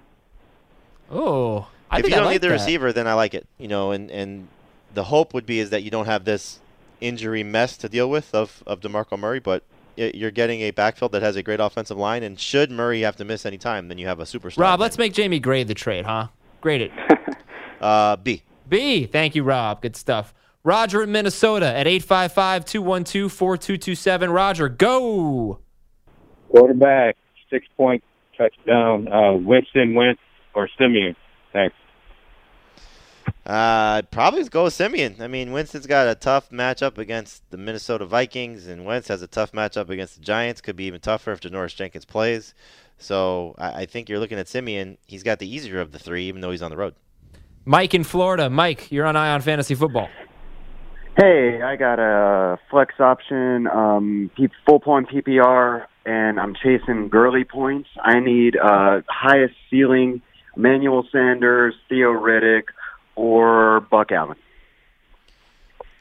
Oh, I If think you don't I like need the that. receiver, then I like it. You know, and, and the hope would be is that you don't have this injury mess to deal with of, of DeMarco Murray, but you're getting a backfield that has a great offensive line, and should Murray have to miss any time, then you have a superstar. Rob, let's make Jamie grade the trade, huh? Grade it. uh, B. B. Thank you, Rob. Good stuff. Roger in Minnesota at eight five five, two one two, four two two seven. Roger, go! Quarterback, six-point touchdown, uh, Winston, Wentz, or Simeon? Thanks. Uh, probably go with Simeon. I mean, Winston's got a tough matchup against the Minnesota Vikings, and Wentz has a tough matchup against the Giants. Could be even tougher if Janoris Jenkins plays. So I, I think you're looking at Simeon. He's got the easier of the three, even though he's on the road. Mike in Florida. Mike, you're on Eye on Fantasy Football. Hey, I got a flex option, um, full point P P R, and I'm chasing Gurley points. I need uh, highest ceiling, Emmanuel Sanders, Theo Riddick, or Buck Allen.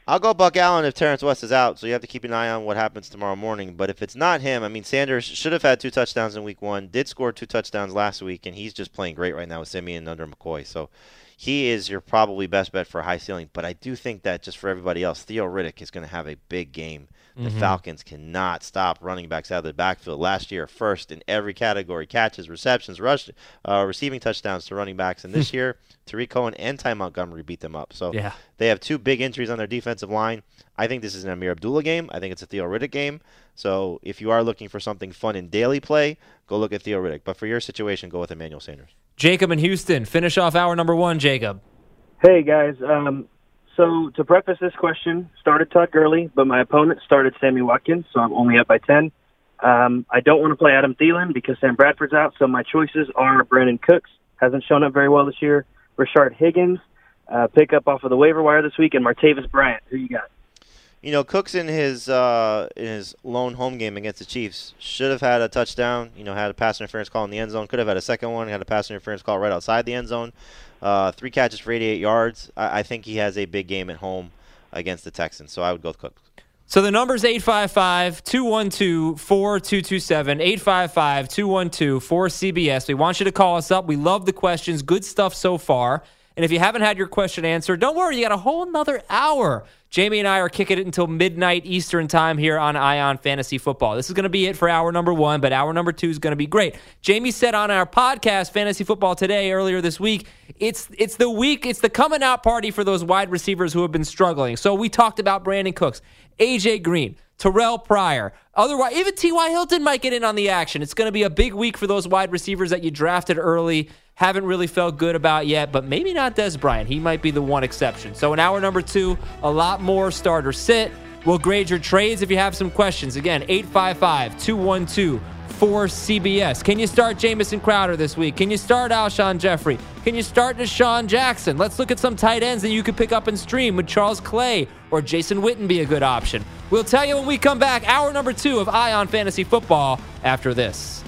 I'll go Buck Allen if Terrance West is out, so you have to keep an eye on what happens tomorrow morning. But if it's not him, I mean, Sanders should have had two touchdowns in week one, did score two touchdowns last week, and he's just playing great right now with Simeon under McCoy. So he is your probably best bet for a high ceiling, but I do think that just for everybody else, Theo Riddick is going to have a big game. The mm-hmm. Falcons cannot stop running backs out of the backfield. Last year, first in every category, catches, receptions, rush, uh, receiving touchdowns to running backs. And this year, Tariq Cohen and Ty Montgomery beat them up. So yeah. They have two big injuries on their defensive line. I think this is an Amir Abdullah game. I think it's a Theo Riddick game. So if you are looking for something fun in daily play, go look at Theo Riddick. But for your situation, go with Emmanuel Sanders. Jacob in Houston, finish off hour number one, Jacob. Hey, guys. Um, so to preface this question, started Todd Gurley, but my opponent started Sammy Watkins, so I'm only up by ten. Um, I don't want to play Adam Thielen because Sam Bradford's out, so my choices are Brandon Cooks, hasn't shown up very well this year, Rashard Higgins, uh, pick up off of the waiver wire this week, and Martavis Bryant. Who you got? You know, Cooks in his uh, in his lone home game against the Chiefs should have had a touchdown, you know, had a pass interference call in the end zone, could have had a second one, had a pass interference call right outside the end zone. Uh, three catches for eighty-eight yards. I-, I think he has a big game at home against the Texans, so I would go with Cooks. So the number's eight five five, two one two, four two two seven, eight five five, two one two, four C B S. We want you to call us up. We love the questions. Good stuff so far. And if you haven't had your question answered, don't worry. You got a whole nother hour. Jamie and I are kicking it until midnight Eastern time here on Eye on Fantasy Football. This is going to be it for hour number one, but hour number two is going to be great. Jamie said on our podcast, Fantasy Football Today, earlier this week, it's it's the week, it's the coming out party for those wide receivers who have been struggling. So we talked about Brandon Cooks, A J Green, Terrell Pryor. Otherwise, even T Y Hilton might get in on the action. It's going to be a big week for those wide receivers that you drafted early, haven't really felt good about yet, but maybe not Des Bryant. He might be the one exception. So in hour number two, a lot more starter sit. We'll grade your trades if you have some questions. Again, eight five five, two one two, four C B S. Can you start Jamison Crowder this week? Can you start Alshon Jeffrey? Can you start Deshaun Jackson? Let's look at some tight ends that you could pick up and stream. Would Charles Clay or Jason Witten be a good option? We'll tell you when we come back. Hour number two of Eye on Fantasy Football after this.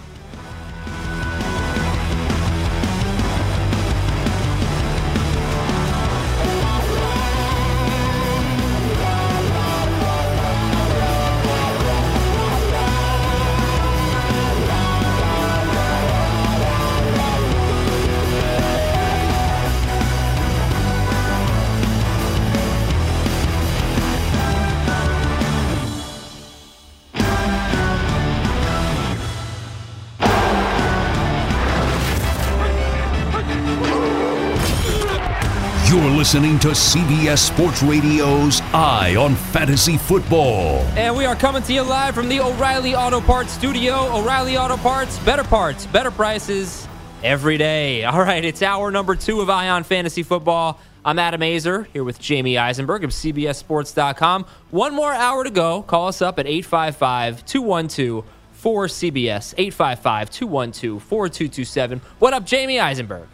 Listening to C B S Sports Radio's Eye on Fantasy Football. And we are coming to you live from the O'Reilly Auto Parts studio. O'Reilly Auto Parts, better parts, better prices every day. All right, it's hour number two of Eye on Fantasy Football. I'm Adam Aizer here with Jamie Eisenberg of C B S Sports dot com. One more hour to go. Call us up at eight five five, two one two, four C B S, eight five five, two one two, four two two seven. What up, Jamie Eisenberg?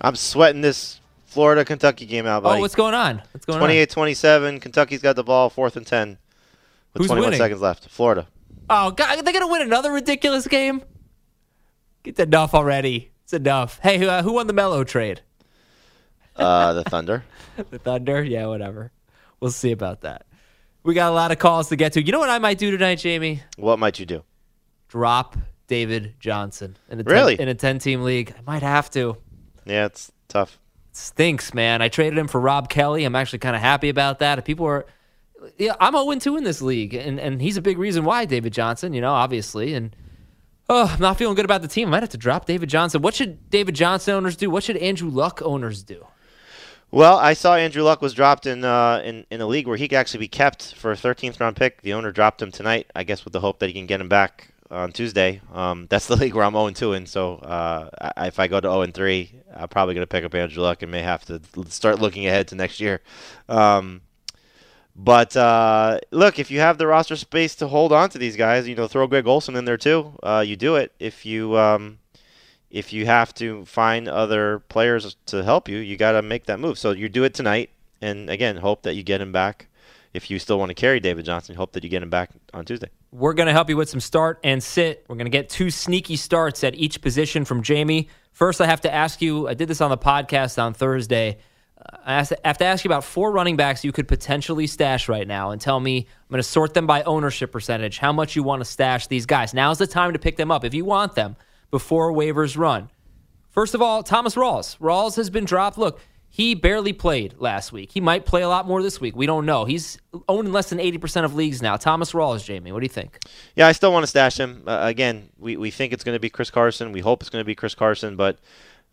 I'm sweating this Florida-Kentucky game out, buddy. Oh, what's going on? What's going on? twenty-eight twenty-seven. Kentucky's got the ball, fourth and ten. With Who's twenty-one winning? Seconds left. Florida. Oh, God. Are they going to win another ridiculous game? It's enough already. It's enough. Hey, uh, who won the Melo trade? Uh, the Thunder. The Thunder? Yeah, whatever. We'll see about that. We got a lot of calls to get to. You know what I might do tonight, Jamie? What might you do? Drop David Johnson. In a ten, really? In a ten-team league. I might have to. Yeah, it's tough. Stinks, man. I traded him for Rob Kelly. I'm actually kind of happy about that. If people are, yeah, I'm oh and two in this league, and, and he's a big reason why, David Johnson, you know, obviously. And, oh, I'm not feeling good about the team. I might have to drop David Johnson. What should David Johnson owners do? What should Andrew Luck owners do? Well, I saw Andrew Luck was dropped in uh, in, in a league where he could actually be kept for a thirteenth round pick. The owner dropped him tonight, I guess with the hope that he can get him back on Tuesday. Um, that's the league where I'm oh and two in, so uh, I, if I go to oh and three, I'm probably going to pick up Andrew Luck and may have to start looking ahead to next year. Um, but, uh, look, if you have the roster space to hold on to these guys, you know, throw Greg Olsen in there too, uh, you do it. If you um, – If you have to find other players to help you, you got to make that move. So you do it tonight, and, again, hope that you get him back. If you still want to carry David Johnson, hope that you get him back on Tuesday. We're going to help you with some start and sit. We're going to get two sneaky starts at each position from Jamie. First, I have to ask you, I did this on the podcast on Thursday. I have to ask you about four running backs you could potentially stash right now and tell me, I'm going to sort them by ownership percentage, how much you want to stash these guys. Now's the time to pick them up if you want them before waivers run. First of all, Thomas Rawls. Rawls has been dropped. Look, he barely played last week. He might play a lot more this week. We don't know. He's owned in less than eighty percent of leagues now. Thomas Rawls, Jamie, what do you think? Yeah, I still want to stash him. Uh, again, we, we think it's going to be Chris Carson. We hope it's going to be Chris Carson, but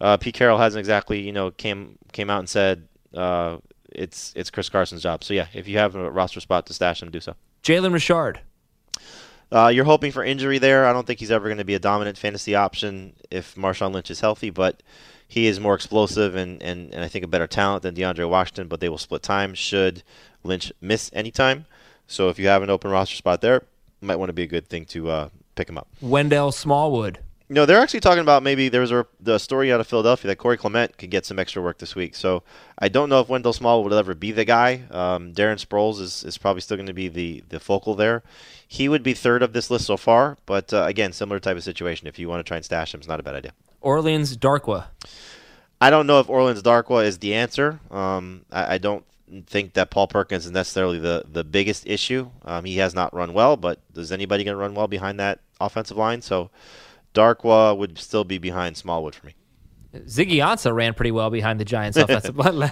uh, Pete Carroll hasn't exactly, you know, came came out and said uh, it's it's Chris Carson's job. So, yeah, if you have a roster spot to stash him, do so. Jalen Richard. Uh, you're hoping for injury there. I don't think he's ever going to be a dominant fantasy option if Marshawn Lynch is healthy, but he is more explosive and, and, and I think a better talent than DeAndre Washington, but they will split time should Lynch miss any time. So if you have an open roster spot there, it might want to be a good thing to uh, pick him up. Wendell Smallwood. No, they're actually talking about maybe there was a the story out of Philadelphia that Corey Clement could get some extra work this week. So I don't know if Wendell Smallwood will ever be the guy. Um, Darren Sproles is, is probably still going to be the, the focal there. He would be third of this list so far, but uh, again, similar type of situation. If you want to try and stash him, it's not a bad idea. Orleans Darkwa. I don't know if Orleans Darkwa is the answer. Um, I, I don't think that Paul Perkins is necessarily the, the biggest issue. Um, he has not run well, but is anybody going to run well behind that offensive line? So Darkwa would still be behind Smallwood for me. Ziggy Ansah ran pretty well behind the Giants offensive line.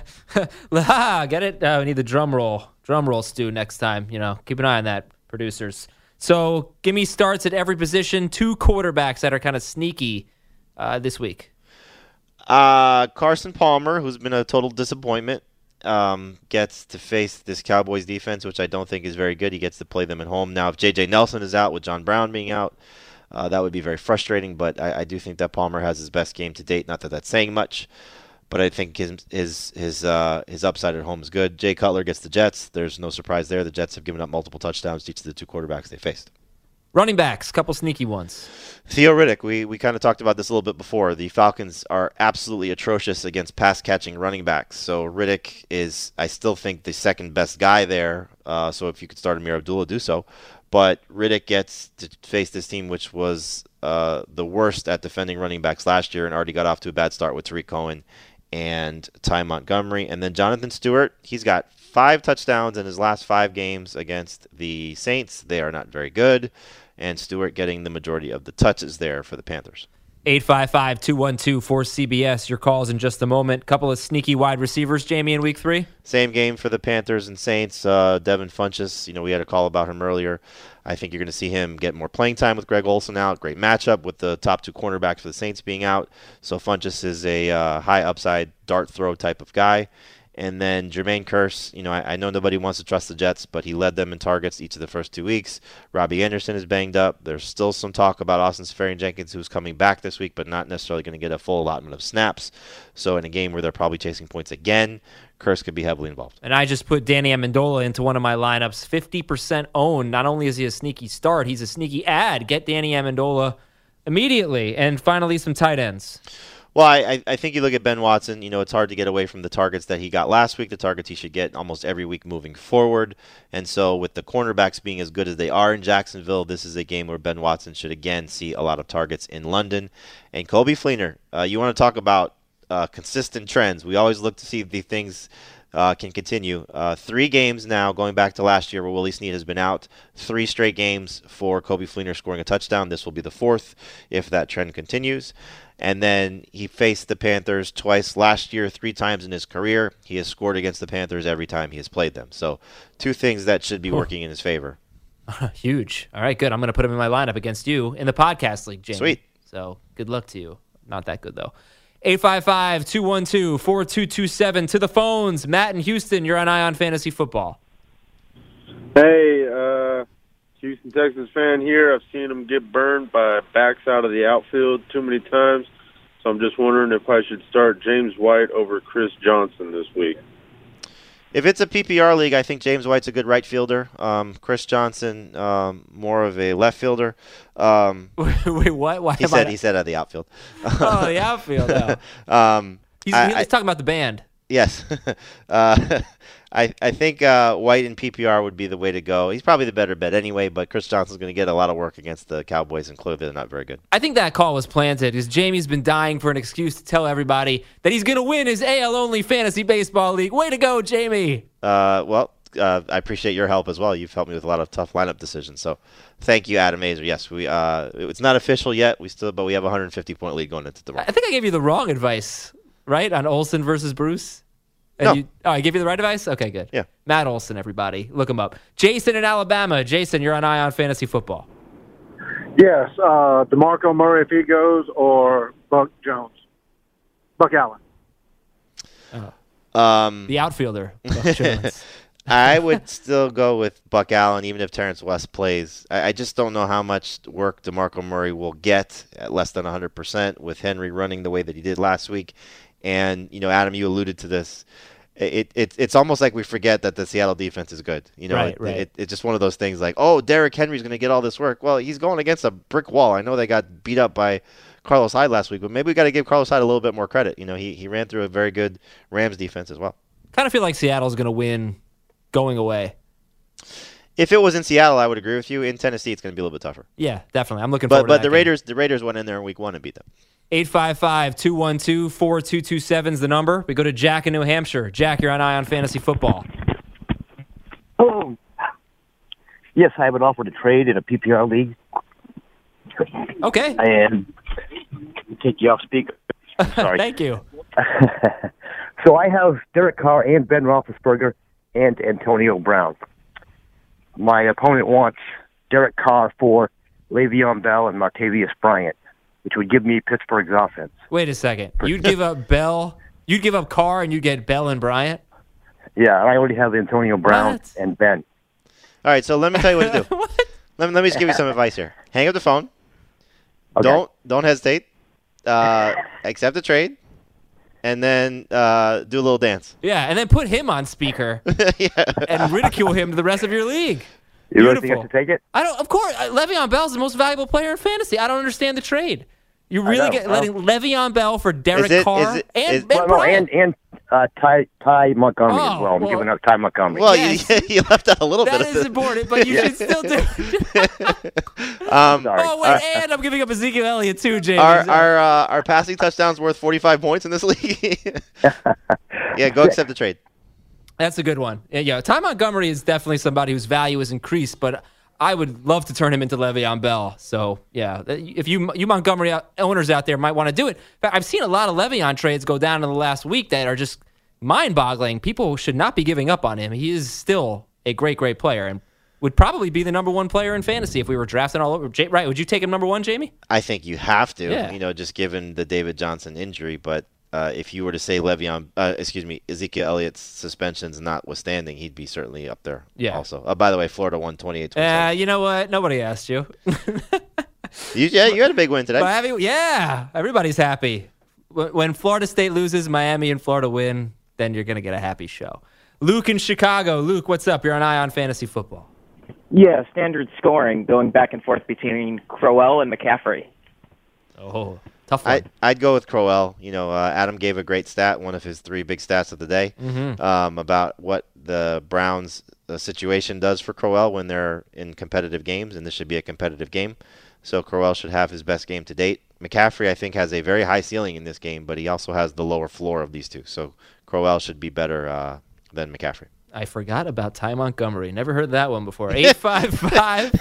Get it? Uh, we need the drum roll. Drum roll, Stu, next time. You know, keep an eye on that, producers. So give me starts at every position. Two quarterbacks that are kind of sneaky uh, this week. Uh, Carson Palmer, who's been a total disappointment, um, gets to face this Cowboys defense, which I don't think is very good. He gets to play them at home. Now, if J J. Nelson is out with John Brown being out, Uh, that would be very frustrating, but I, I do think that Palmer has his best game to date. Not that that's saying much, but I think his his his, uh, his upside at home is good. Jay Cutler gets the Jets. There's no surprise there. The Jets have given up multiple touchdowns to each of the two quarterbacks they faced. Running backs, a couple sneaky ones. Theo Riddick, we, we kind of talked about this a little bit before. The Falcons are absolutely atrocious against pass-catching running backs. So Riddick is, I still think, the second-best guy there. Uh, so if you could start Amir Abdullah, do so. But Riddick gets to face this team, which was uh, the worst at defending running backs last year and already got off to a bad start with Tariq Cohen and Ty Montgomery. And then Jonathan Stewart, he's got five touchdowns in his last five games against the Saints. They are not very good. And Stewart getting the majority of the touches there for the Panthers. eight five five, two one two, four C B S. Your calls in just a moment. Couple of sneaky wide receivers, Jamie, in week three. Same game for the Panthers and Saints. Uh, Devin Funchess, you know, we had a call about him earlier. I think you're going to see him get more playing time with Greg Olsen out. Great matchup with the top two cornerbacks for the Saints being out. So Funchess is a uh, high upside dart throw type of guy. And then Jermaine Kearse, you know, I, I know nobody wants to trust the Jets, but he led them in targets each of the first two weeks. Robbie Anderson is banged up. There's still some talk about Austin Seferian-Jenkins, who's coming back this week, but not necessarily going to get a full allotment of snaps. So in a game where they're probably chasing points again, Kearse could be heavily involved. And I just put Danny Amendola into one of my lineups. fifty percent owned. Not only is he a sneaky start, he's a sneaky ad. Get Danny Amendola immediately. And finally, some tight ends. Well, I, I think you look at Ben Watson, you know, it's hard to get away from the targets that he got last week, the targets he should get almost every week moving forward. And so with the cornerbacks being as good as they are in Jacksonville, this is a game where Ben Watson should again see a lot of targets in London. And Coby Fleener, uh, you want to talk about uh, consistent trends. We always look to see the things uh, can continue. Uh, three games now, going back to last year where Willie Snead has been out, three straight games for Coby Fleener scoring a touchdown. This will be the fourth if that trend continues. And then he faced the Panthers twice last year, three times in his career. He has scored against the Panthers every time he has played them. So two things that should be cool. Working in his favor. Huge. All right, good. I'm going to put him in my lineup against you in the podcast league, Jamie. Sweet. So good luck to you. Not that good, though. eight five five, two one two, four two two seven. To the phones, Matt in Houston, you're on Eye on Fantasy Football. Hey, uh, Houston Texans fan here. I've seen them get burned by backs out of the outfield too many times, so I'm just wondering if I should start James White over Chris Johnson this week. If it's a P P R league, I think James White's a good right fielder. Um, Chris Johnson, um, more of a left fielder. Um, Wait, what? Why he said I... he said out of the outfield. Oh, the outfield. No. um, he's I, he's I, talking about the band. Yes. uh, I I think uh, White in P P R would be the way to go. He's probably the better bet anyway, but Chris Johnson's going to get a lot of work against the Cowboys, and clearly they're not very good. I think that call was planted because Jamie's been dying for an excuse to tell everybody that he's going to win his A L-only fantasy baseball league. Way to go, Jamie! Uh, well, uh, I appreciate your help as well. You've helped me with a lot of tough lineup decisions, so thank you, Adam Aizer. Yes, we uh, it's not official yet. We still, but we have a one hundred fifty point lead going into the round. I think I gave you the wrong advice, right, on Olsen versus Bruce? And no. you, oh, I give you the right advice? Okay, good. Yeah. Matt Olson, everybody. Look him up. Jason in Alabama. Jason, you're on Eye on Fantasy Football. Yes, uh, DeMarco Murray if he goes, or Buck Jones. Buck Allen. Oh. Um, the outfielder, Buck Jones. I would still go with Buck Allen, even if Terrance West plays. I, I just don't know how much work DeMarco Murray will get at less than one hundred percent with Henry running the way that he did last week. And, you know, Adam, you alluded to this. It, it It's almost like we forget that the Seattle defense is good. You know, right, it, right. It, it's just one of those things like, oh, Derrick Henry's going to get all this work. Well, he's going against a brick wall. I know they got beat up by Carlos Hyde last week, but maybe we got to give Carlos Hyde a little bit more credit. You know, he, he ran through a very good Rams defense as well. Kind of feel like Seattle's going to win going away. If it was in Seattle, I would agree with you. In Tennessee, it's going to be a little bit tougher. Yeah, definitely. I'm looking forward but, to but that. But the Raiders, the Raiders went in there in week one and beat them. eight five five, two one two, four two two seven is the number. We go to Jack in New Hampshire. Jack, you're on Eye on Fantasy Football. Oh. Yes, I would offer to trade in a P P R league. Okay. And take you off speaker. Sorry. Thank you. So I have Derek Carr and Ben Roethlisberger and Antonio Brown. My opponent wants Derek Carr for Le'Veon Bell and Martavis Bryant, which would give me Pittsburgh's offense. Wait a second. You'd give up Bell, you'd give up Carr, and you'd get Bell and Bryant? Yeah, I already have Antonio Brown what? and Ben. All right, so let me tell you what to do. what? Let, me, let me just give you some advice here. Hang up the phone. Okay. Don't don't hesitate. Uh, accept the trade. And then uh, do a little dance. Yeah, and then put him on speaker yeah. and ridicule him to the rest of your league. You really think I should take it? I don't. Of course, Le'Veon Bell's the most valuable player in fantasy. I don't understand the trade. You really get letting Le'Veon Bell for Derek it, Carr it, and, is, and, well, no, and and uh, Ty Ty Montgomery oh, as well. I'm well, giving up Ty Montgomery. Well, yes. you, you left out a little that bit. That is important, but you should still do it. um, Sorry. Oh, wait, uh, and I'm giving up Ezekiel Elliott too, James. Our our, uh, our passing touchdowns worth forty-five points in this league. Yeah, go accept the trade. That's a good one. Yeah, Ty Montgomery is definitely somebody whose value is increased, but I would love to turn him into Le'Veon Bell. So, yeah, if you you Montgomery owners out there might want to do it. In fact, I've seen a lot of Le'Veon trades go down in the last week that are just mind-boggling. People should not be giving up on him. He is still a great, great player and would probably be the number one player in fantasy if we were drafting all over. Right, would you take him number one, Jamie? I think you have to, yeah. you know, just given the David Johnson injury, but... Uh, if you were to say Le'Veon, uh, excuse me, Ezekiel Elliott's suspensions notwithstanding, he'd be certainly up there. Yeah. Also, uh, by the way, Florida won twenty-eight. Uh, you know what? Nobody asked you. you. Yeah, you had a big win today. Miami, yeah, everybody's happy. When Florida State loses, Miami and Florida win, then you're gonna get a happy show. Luke in Chicago. Luke, what's up? You're on Eye on Fantasy Football. Yeah, standard scoring going back and forth between Crowell and McCaffrey. Oh. Tough one. I, I'd go with Crowell. You know, uh, Adam gave a great stat, one of his three big stats of the day, mm-hmm. um, about what the Browns' the situation does for Crowell when they're in competitive games, and this should be a competitive game. So Crowell should have his best game to date. McCaffrey, I think, has a very high ceiling in this game, but he also has the lower floor of these two. So Crowell should be better uh, than McCaffrey. I forgot about Ty Montgomery. Never heard that one before. eight five five,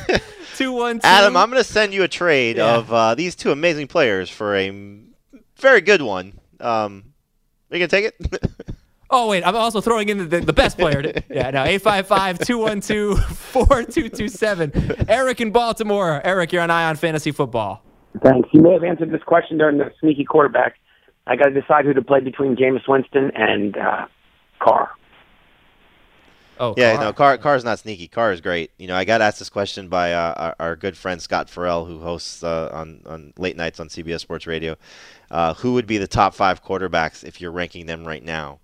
two one two Adam, I'm going to send you a trade yeah. of uh, these two amazing players for a very good one. Um, are you going to take it? Oh, wait. I'm also throwing in the, the best player. Yeah, no. eight five five, two one two, four two two seven Eric in Baltimore. Eric, you're on Eye on Fantasy Football. Thanks. You may have answered this question during the sneaky quarterback, I got to decide who to play between Jameis Winston and uh, Carr. Oh, yeah, Carr. no, Carr, Carr's not sneaky. Carr is great. You know, I got asked this question by uh, our, our good friend Scott Farrell, who hosts uh, on, on late nights on C B S Sports Radio. Uh, who would be the top five quarterbacks if you're ranking them right now?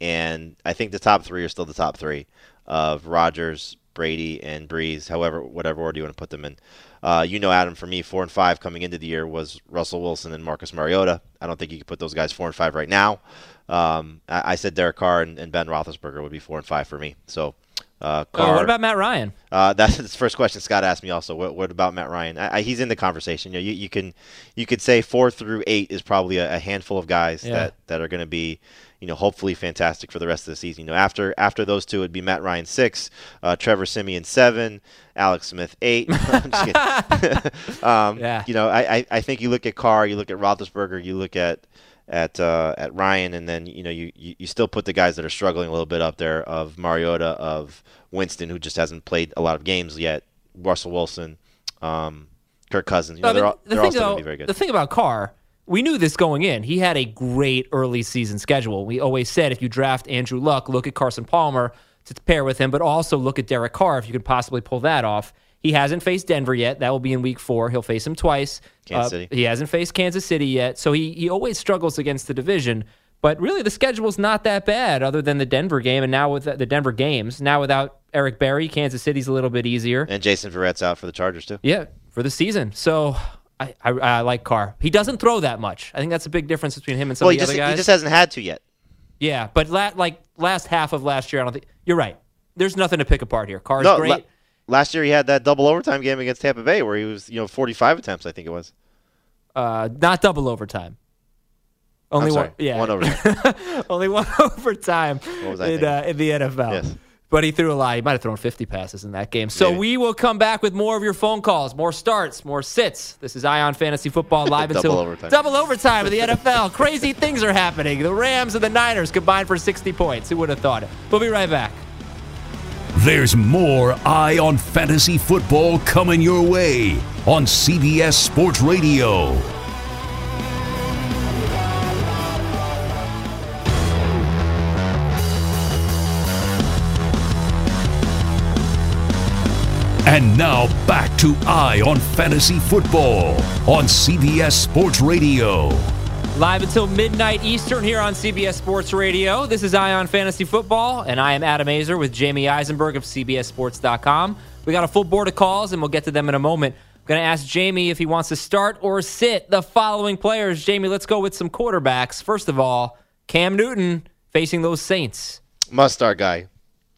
And I think the top three are still the top three of Rodgers, Brady, and Breeze, however, whatever order you want to put them in. Uh, you know, Adam, for me, four and five coming into the year was Russell Wilson and Marcus Mariota. I don't think you could put those guys four and five right now. Um, I, I said Derek Carr and, and Ben Roethlisberger would be four and five for me. So, uh, Carr, oh, what about Matt Ryan? Uh, that's the first question Scott asked me also. What, what about Matt Ryan? I, I, he's in the conversation. You know, you, you can you could say four through eight is probably a, a handful of guys yeah. that, that are going to be, you know, hopefully fantastic for the rest of the season. You know, after after those two, it'd be Matt Ryan six, uh, Trevor Siemian seven, Alex Smith eight. I'm just kidding. um, yeah. You know, I, I, I think you look at Carr, you look at Roethlisberger, you look at at uh, at Ryan, and then you know you, you, you still put the guys that are struggling a little bit up there of Mariota, of Winston, who just hasn't played a lot of games yet, Russell Wilson, um, Kirk Cousins. You know, no, they're all, the they're all still going to be very good. The thing about Carr. We knew this going in. He had a great early season schedule. We always said if you draft Andrew Luck, look at Carson Palmer to pair with him, but also look at Derek Carr if you could possibly pull that off. He hasn't faced Denver yet. That will be in week four. He'll face him twice. Kansas uh, City. He hasn't faced Kansas City yet, so he, he always struggles against the division. But really, the schedule's not that bad other than the Denver game, and now with the Denver games. Now without Eric Berry, Kansas City's a little bit easier. And Jason Verrett's out for the Chargers, too. Yeah, for the season. So... I, I, I like Carr. He doesn't throw that much. I think that's a big difference between him and some well, of the just, other guys. He just hasn't had to yet. Yeah, but la- like last half of last year, I don't think you're right. There's nothing to pick apart here. Carr's no, great. La- last year he had that double overtime game against Tampa Bay where he was, you know, forty-five attempts. I think it was. Uh, not double overtime. Only sorry, one. Yeah, one overtime. Only one overtime what was I in, uh, in the N F L. Yes. But he threw a lot. He might have thrown fifty passes in that game. So Maybe. we will come back with more of your phone calls, more starts, more sits. This is Eye on Fantasy Football live double until overtime. double overtime of the N F L. Crazy things are happening. The Rams and the Niners combined for sixty points. Who would have thought it? We'll be right back. There's more Eye on Fantasy Football coming your way on C B S Sports Radio. And now back to Eye on Fantasy Football on C B S Sports Radio. Live until midnight Eastern here on C B S Sports Radio. This is Eye on Fantasy Football, and I am Adam Aizer with Jamie Eisenberg of C B S Sports dot com. We got a full board of calls, and we'll get to them in a moment. I'm going to ask Jamie if he wants to start or sit the following players. Jamie, let's go with some quarterbacks. First of all, Cam Newton facing those Saints. Must start guy.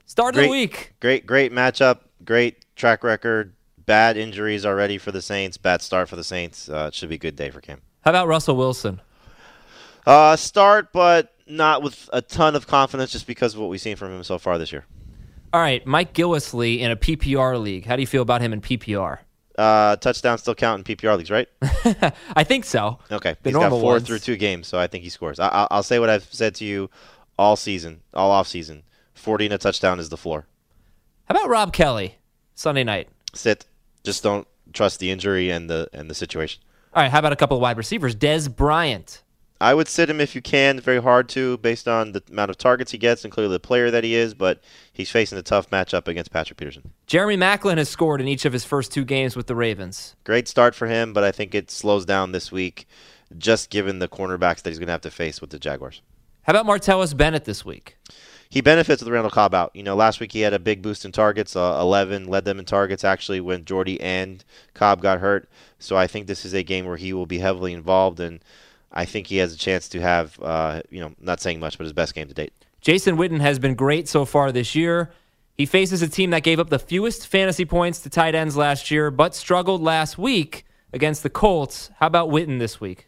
Start of the week. Great, great matchup. Great track record, bad injuries already for the Saints, bad start for the Saints. Uh, it should be a good day for Cam. How about Russell Wilson? Uh, start, but not with a ton of confidence just because of what we've seen from him so far this year. All right, Mike Gillislee in a P P R league. How do you feel about him in P P R? Uh, touchdowns still count in P P R leagues, right? I think so. Okay, the he's got four ones. Through two games, so I think he scores. I- I'll say what I've said to you all season, all off season. forty and a touchdown is the floor. How about Rob Kelly? Sunday night. Sit. Just don't trust the injury and the and the situation. All right, how about a couple of wide receivers? Des Bryant. I would sit him if you can. Very hard to based on the amount of targets he gets and clearly the player that he is, but he's facing a tough matchup against Patrick Peterson. Jeremy Maclin has scored in each of his first two games with the Ravens. Great start for him, but I think it slows down this week just given the cornerbacks that he's going to have to face with the Jaguars. How about Martellus Bennett this week? He benefits with the Randall Cobb out. You know, last week he had a big boost in targets, uh, eleven, led them in targets actually when Jordy and Cobb got hurt. So I think this is a game where he will be heavily involved, and I think he has a chance to have, uh, you know, not saying much, but his best game to date. Jason Witten has been great so far this year. He faces a team that gave up the fewest fantasy points to tight ends last year, but struggled last week against the Colts. How about Witten this week?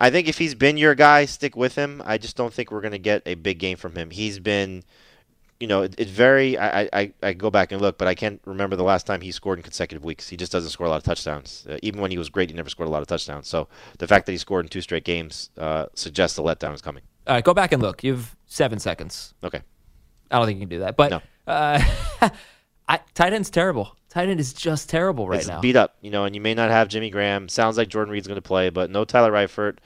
I think if he's been your guy, stick with him. I just don't think we're going to get a big game from him. He's been, you know, it's it very – I, I I go back and look, but I can't remember the last time he scored in consecutive weeks. He just doesn't score a lot of touchdowns. Uh, even when he was great, he never scored a lot of touchdowns. So the fact that he scored in two straight games uh, suggests a letdown is coming. All right, go back and look. You have seven seconds. Okay. I don't think you can do that. But no. uh, I, tight end's terrible. Tight end is just terrible right it's now. It's beat up, you know, and you may not have Jimmy Graham. Sounds like Jordan Reed's going to play, but no Tyler Eifert.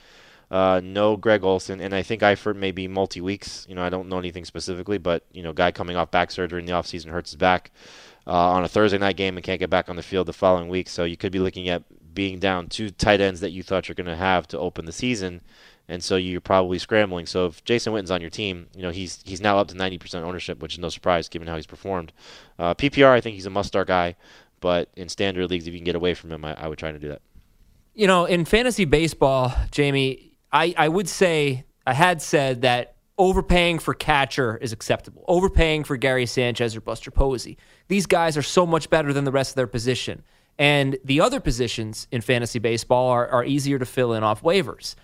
Uh, no Greg Olsen, and I think Eifert may be multi-weeks. You know, I don't know anything specifically, but, you know, guy coming off back surgery in the offseason hurts his back uh, on a Thursday night game and can't get back on the field the following week. So you could be looking at being down two tight ends that you thought you're going to have to open the season, and so you're probably scrambling. So if Jason Witten's on your team, you know, he's he's now up to ninety percent ownership, which is no surprise given how he's performed. Uh, P P R, I think he's a must-start guy, but in standard leagues, if you can get away from him, I, I would try to do that. You know, in fantasy baseball, Jamie, I, I would say, I had said that overpaying for catcher is acceptable. Overpaying for Gary Sanchez or Buster Posey. These guys are so much better than the rest of their position. And the other positions in fantasy baseball are, are easier to fill in off waivers.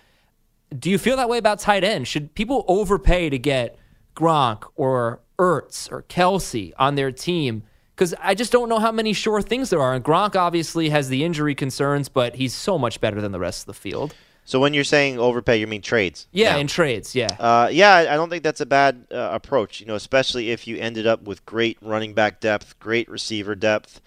Do you feel that way about tight end? Should people overpay to get Gronk or Ertz or Kelsey on their team? Because I just don't know how many sure things there are. And Gronk obviously has the injury concerns, but he's so much better than the rest of the field. So when you're saying overpay, you mean trades? Yeah, now. in trades, yeah. Uh, yeah, I don't think that's a bad uh, approach, you know, especially if you ended up with great running back depth, great receiver depth,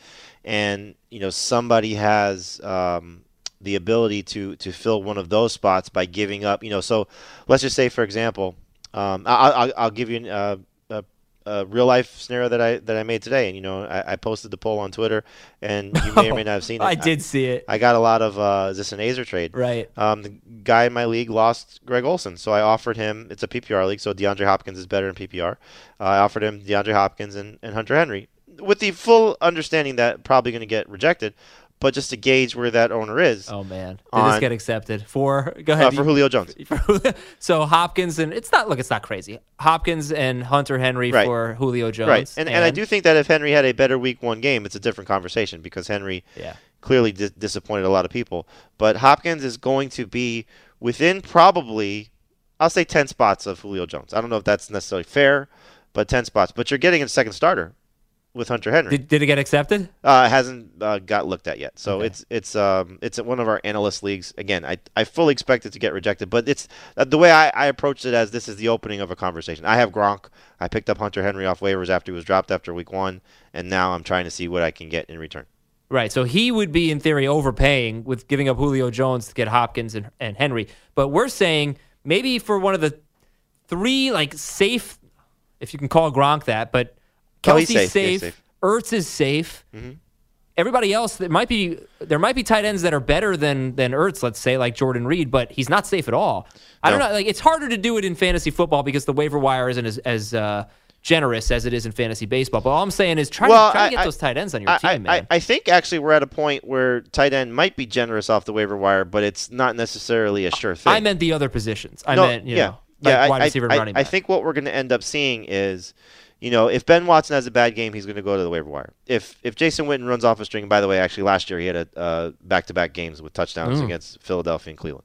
and, you know, somebody has um, the ability to to fill one of those spots by giving up, you know. So let's just say, for example, um, I, I'll, I'll give you uh, a, a real-life scenario that I that I made today, and, you know, I, I posted the poll on Twitter, and you may or may not have seen it. I did I, see it. I got a lot of, uh, is this an Aizer trade? Right. Um, the guy in my league lost Greg Olsen, so I offered him, it's a P P R league, so DeAndre Hopkins is better in P P R. Uh, I offered him DeAndre Hopkins and, and Hunter Henry, with the full understanding that probably going to get rejected, but just to gauge where that owner is. Oh, man. They on, just get accepted for, go ahead. Uh, for Julio Jones. So Hopkins and, it's not, look, it's not crazy. Hopkins and Hunter Henry right. for Julio Jones. Right. And, and and I do think that if Henry had a better week one game, it's a different conversation because Henry yeah. clearly di- disappointed a lot of people. But Hopkins is going to be within probably, I'll say ten spots of Julio Jones. I don't know if that's necessarily fair, but ten spots. But you're getting a second starter with Hunter Henry. Did, did it get accepted? Uh, it hasn't uh, got looked at yet. So okay. it's it's um it's one of our analyst leagues. Again, I I fully expect it to get rejected, but it's uh, the way I, I approached it as this is the opening of a conversation. I have Gronk. I picked up Hunter Henry off waivers after he was dropped after week one, and now I'm trying to see what I can get in return. Right, so he would be, in theory, overpaying with giving up Julio Jones to get Hopkins and, and Henry. But we're saying maybe for one of the three, like, safe, if you can call Gronk that, but Kelsey's oh, safe. Safe. safe. Ertz is safe. Mm-hmm. Everybody else, there might be there might be tight ends that are better than than Ertz, let's say, like Jordan Reed, but he's not safe at all. I no. don't know. Like, it's harder to do it in fantasy football because the waiver wire isn't as as uh, generous as it is in fantasy baseball. But all I'm saying is try, well, to, try I, to get I, those tight ends on your I, team, I, man. I, I think actually we're at a point where tight end might be generous off the waiver wire, but it's not necessarily a sure thing. I meant the other positions. I no, meant you yeah. know, like yeah, wide receiver I, and running back. I think what we're going to end up seeing is, you know, if Ben Watson has a bad game, he's going to go to the waiver wire. If if Jason Witten runs off a string, by the way, actually last year he had a uh, back-to-back games with touchdowns mm. against Philadelphia and Cleveland.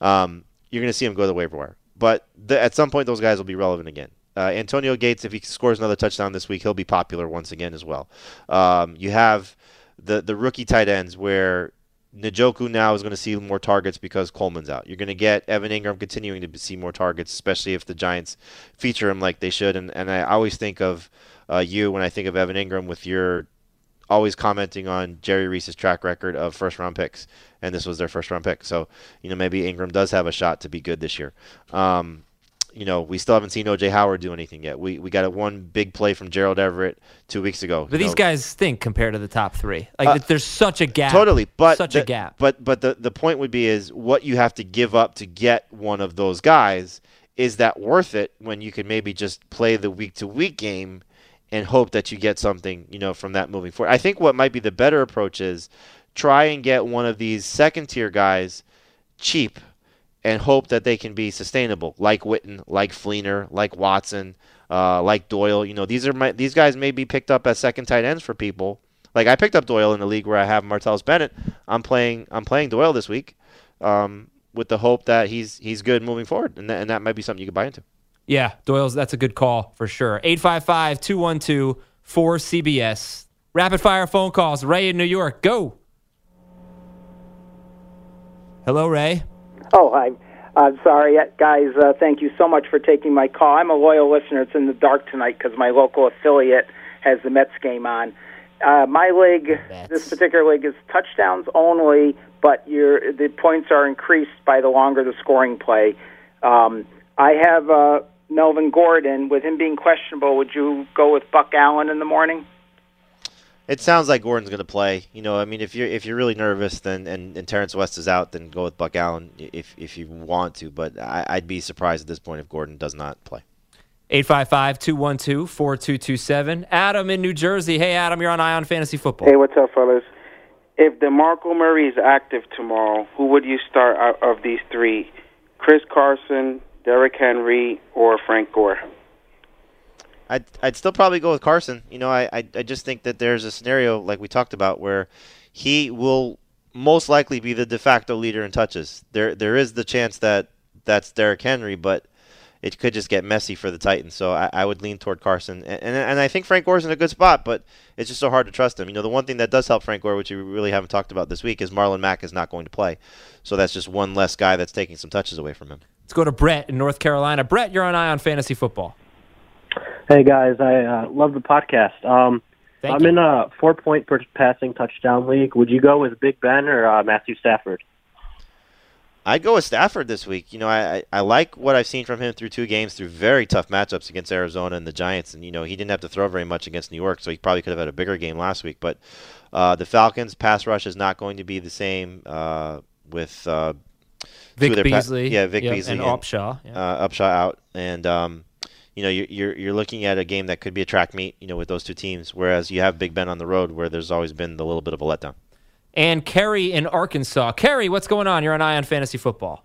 Um, you're going to see him go to the waiver wire. But the, at some point, those guys will be relevant again. Uh, Antonio Gates, if he scores another touchdown this week, he'll be popular once again as well. Um, you have the the rookie tight ends where Njoku now is going to see more targets because Coleman's out. You're going to get Evan Ingram continuing to see more targets, especially if the Giants feature him like they should. And, and I always think of uh, you when I think of Evan Ingram with your always commenting on Jerry Reese's track record of first-round picks, and this was their first-round pick. So, you know, maybe Ingram does have a shot to be good this year. Um, you know, we still haven't seen O J. Howard do anything yet. We we got a one big play from Gerald Everett two weeks ago. But these know. guys think compared to the top three. Like, uh, there's such a gap. Totally. But such the, a gap. But but the, the point would be is what you have to give up to get one of those guys, is that worth it when you can maybe just play the week-to-week game and hope that you get something, you know, from that moving forward? I think what might be the better approach is try and get one of these second-tier guys cheap and hope that they can be sustainable, like Witten, like Fleener, like Watson, uh, like Doyle. You know, these are my, these guys may be picked up as second tight ends for people. Like, I picked up Doyle in a league where I have Martellus Bennett. I'm playing I'm playing Doyle this week, um, with the hope that he's he's good moving forward, and that, and that might be something you could buy into. Yeah, Doyle's that's a good call for sure. eight five five, two one two, four C B S. Rapid fire phone calls. Ray in New York, go. Hello, Ray. Oh, hi. I'm sorry, guys. Uh, thank you so much for taking my call. I'm a loyal listener. It's in the dark tonight because my local affiliate has the Mets game on. Uh, my league, That's... this particular league, is touchdowns only, but your the points are increased by the longer the scoring play. Um, I have uh, Melvin Gordon. With him being questionable, would you go with Buck Allen in the morning? It sounds like Gordon's going to play. You know, I mean, if you're if you're really nervous, then and, and Terrance West is out, then go with Buck Allen if if you want to. But I, I'd be surprised at this point if Gordon does not play. eight five five, two one two, four two two seven. Adam in New Jersey. Hey, Adam, you're on Eye on Fantasy Football. Hey, what's up, fellas? If DeMarco Murray is active tomorrow, who would you start out of these three? Chris Carson, Derrick Henry, or Frank Gore? I'd, I'd still probably go with Carson. You know, I, I I just think that there's a scenario, like we talked about, where he will most likely be the de facto leader in touches. There There is the chance that that's Derrick Henry, but it could just get messy for the Titans. So I, I would lean toward Carson. And, and and I think Frank Gore's in a good spot, but it's just so hard to trust him. You know, the one thing that does help Frank Gore, which we really haven't talked about this week, is Marlon Mack is not going to play. So that's just one less guy that's taking some touches away from him. Let's go to Brett in North Carolina. Brett, you're on Eye on Fantasy Football. Hey, guys. I uh, love the podcast. Um, I'm you. in a four-point per passing touchdown league. Would you go with Big Ben or uh, Matthew Stafford? I'd go with Stafford this week. You know, I, I like what I've seen from him through two games through very tough matchups against Arizona and the Giants. And, you know, he didn't have to throw very much against New York, so he probably could have had a bigger game last week. But uh, the Falcons' pass rush is not going to be the same uh, with uh, Vic Beasley. Pa- yeah, Vic yep, Beasley. And, and Upshaw. Yeah. Uh, Upshaw out. And, um, you know, you're, you're, you're looking at a game that could be a track meet, you know, with those two teams, whereas you have Big Ben on the road where there's always been the little bit of a letdown. And Carrie in Arkansas. Carrie, what's going on? You're on Eye on Fantasy Football.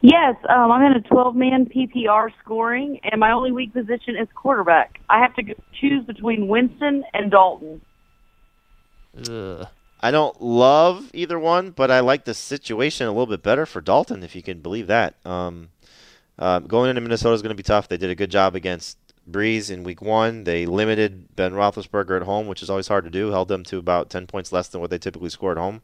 Yes, um, I'm in a twelve-man P P R scoring, and my only weak position is quarterback. I have to choose between Winston and Dalton. Ugh. I don't love either one, but I like the situation a little bit better for Dalton, if you can believe that. Um, uh, going into Minnesota is going to be tough. They did a good job against Breeze in week one. They limited Ben Roethlisberger at home, which is always hard to do. Held them to about ten points less than what they typically score at home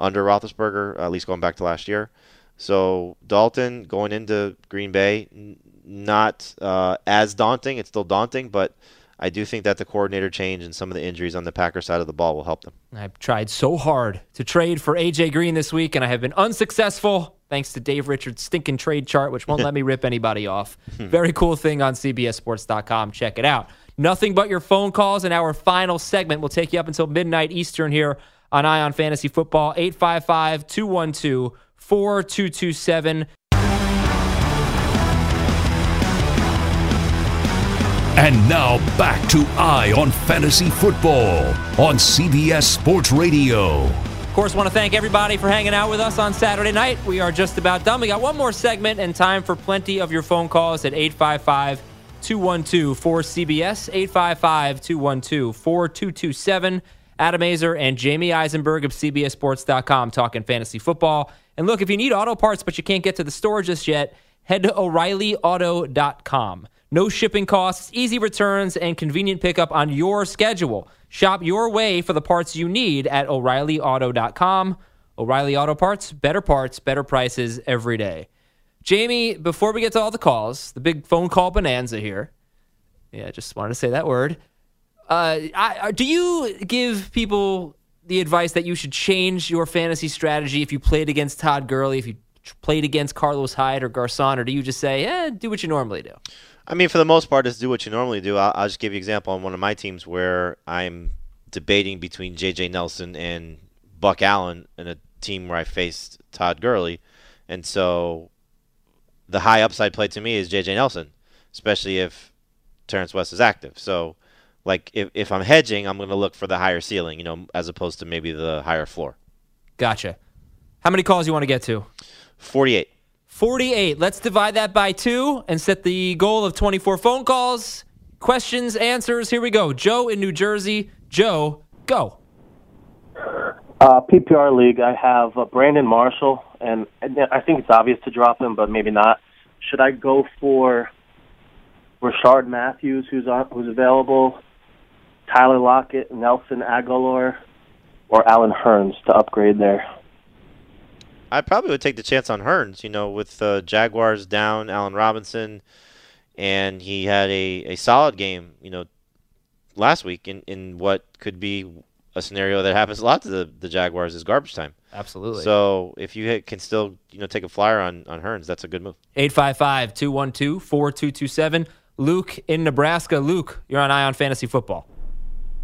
under Roethlisberger, at least going back to last year. So Dalton going into Green Bay, n- not uh, as daunting. It's still daunting, but I do think that the coordinator change and some of the injuries on the Packers side of the ball will help them. I've tried so hard to trade for A J Green this week, and I have been unsuccessful. Thanks to Dave Richards' stinking trade chart, which won't let me rip anybody off. Very cool thing on C B S Sports dot com. Check it out. Nothing but your phone calls, and our final segment will take you up until midnight Eastern here on Eye on Fantasy Football. eight five five, two one two, four two two seven. And now back to Eye on Fantasy Football on C B S Sports Radio. Of course, want to thank everybody for hanging out with us on Saturday night. We are just about done. We got one more segment and time for plenty of your phone calls at eight five five, two one two, four C B S, eight five five, two one two, four two two seven. Adam Aizer and Jamie Eisenberg of C B S Sports dot com talking fantasy football. And look, if you need auto parts but you can't get to the store just yet, head to O'Reilly Auto dot com. No shipping costs, easy returns, and convenient pickup on your schedule. Shop your way for the parts you need at O'Reilly Auto dot com. O'Reilly Auto Parts, better parts, better prices every day. Jamie, before we get to all the calls, the big phone call bonanza here. Yeah, I just wanted to say that word. Uh, I, do you give people the advice that you should change your fantasy strategy if you played against Todd Gurley, if you played against Carlos Hyde or Garcon, or do you just say, eh, do what you normally do? I mean, for the most part, just do what you normally do. I'll, I'll just give you an example on one of my teams where I'm debating between J J. Nelson and Buck Allen in a team where I faced Todd Gurley. And so the high upside play to me is J J. Nelson, especially if Terrance West is active. So, like, if, if I'm hedging, I'm going to look for the higher ceiling, you know, as opposed to maybe the higher floor. Gotcha. How many calls do you want to get to? forty-eight. forty-eight. Let's divide that by two and set the goal of twenty-four phone calls, questions, answers. Here we go. Joe in New Jersey. Joe, go. Uh, P P R League, I have uh, Brandon Marshall, and, and I think it's obvious to drop him, but maybe not. Should I go for Rashard Matthews, who's on, who's available, Tyler Lockett, Nelson Aguilar, or Alan Hearns to upgrade there? I probably would take the chance on Hearns, you know, with uh, Jaguars down, Allen Robinson, and he had a, a solid game, you know, last week in, in what could be a scenario that happens a lot to the, the Jaguars is garbage time. Absolutely. So if you hit, can still you know take a flyer on, on Hearns, that's a good move. eight five five, two one two, four two two seven. Luke in Nebraska. Luke, you're on Eye on Fantasy Football.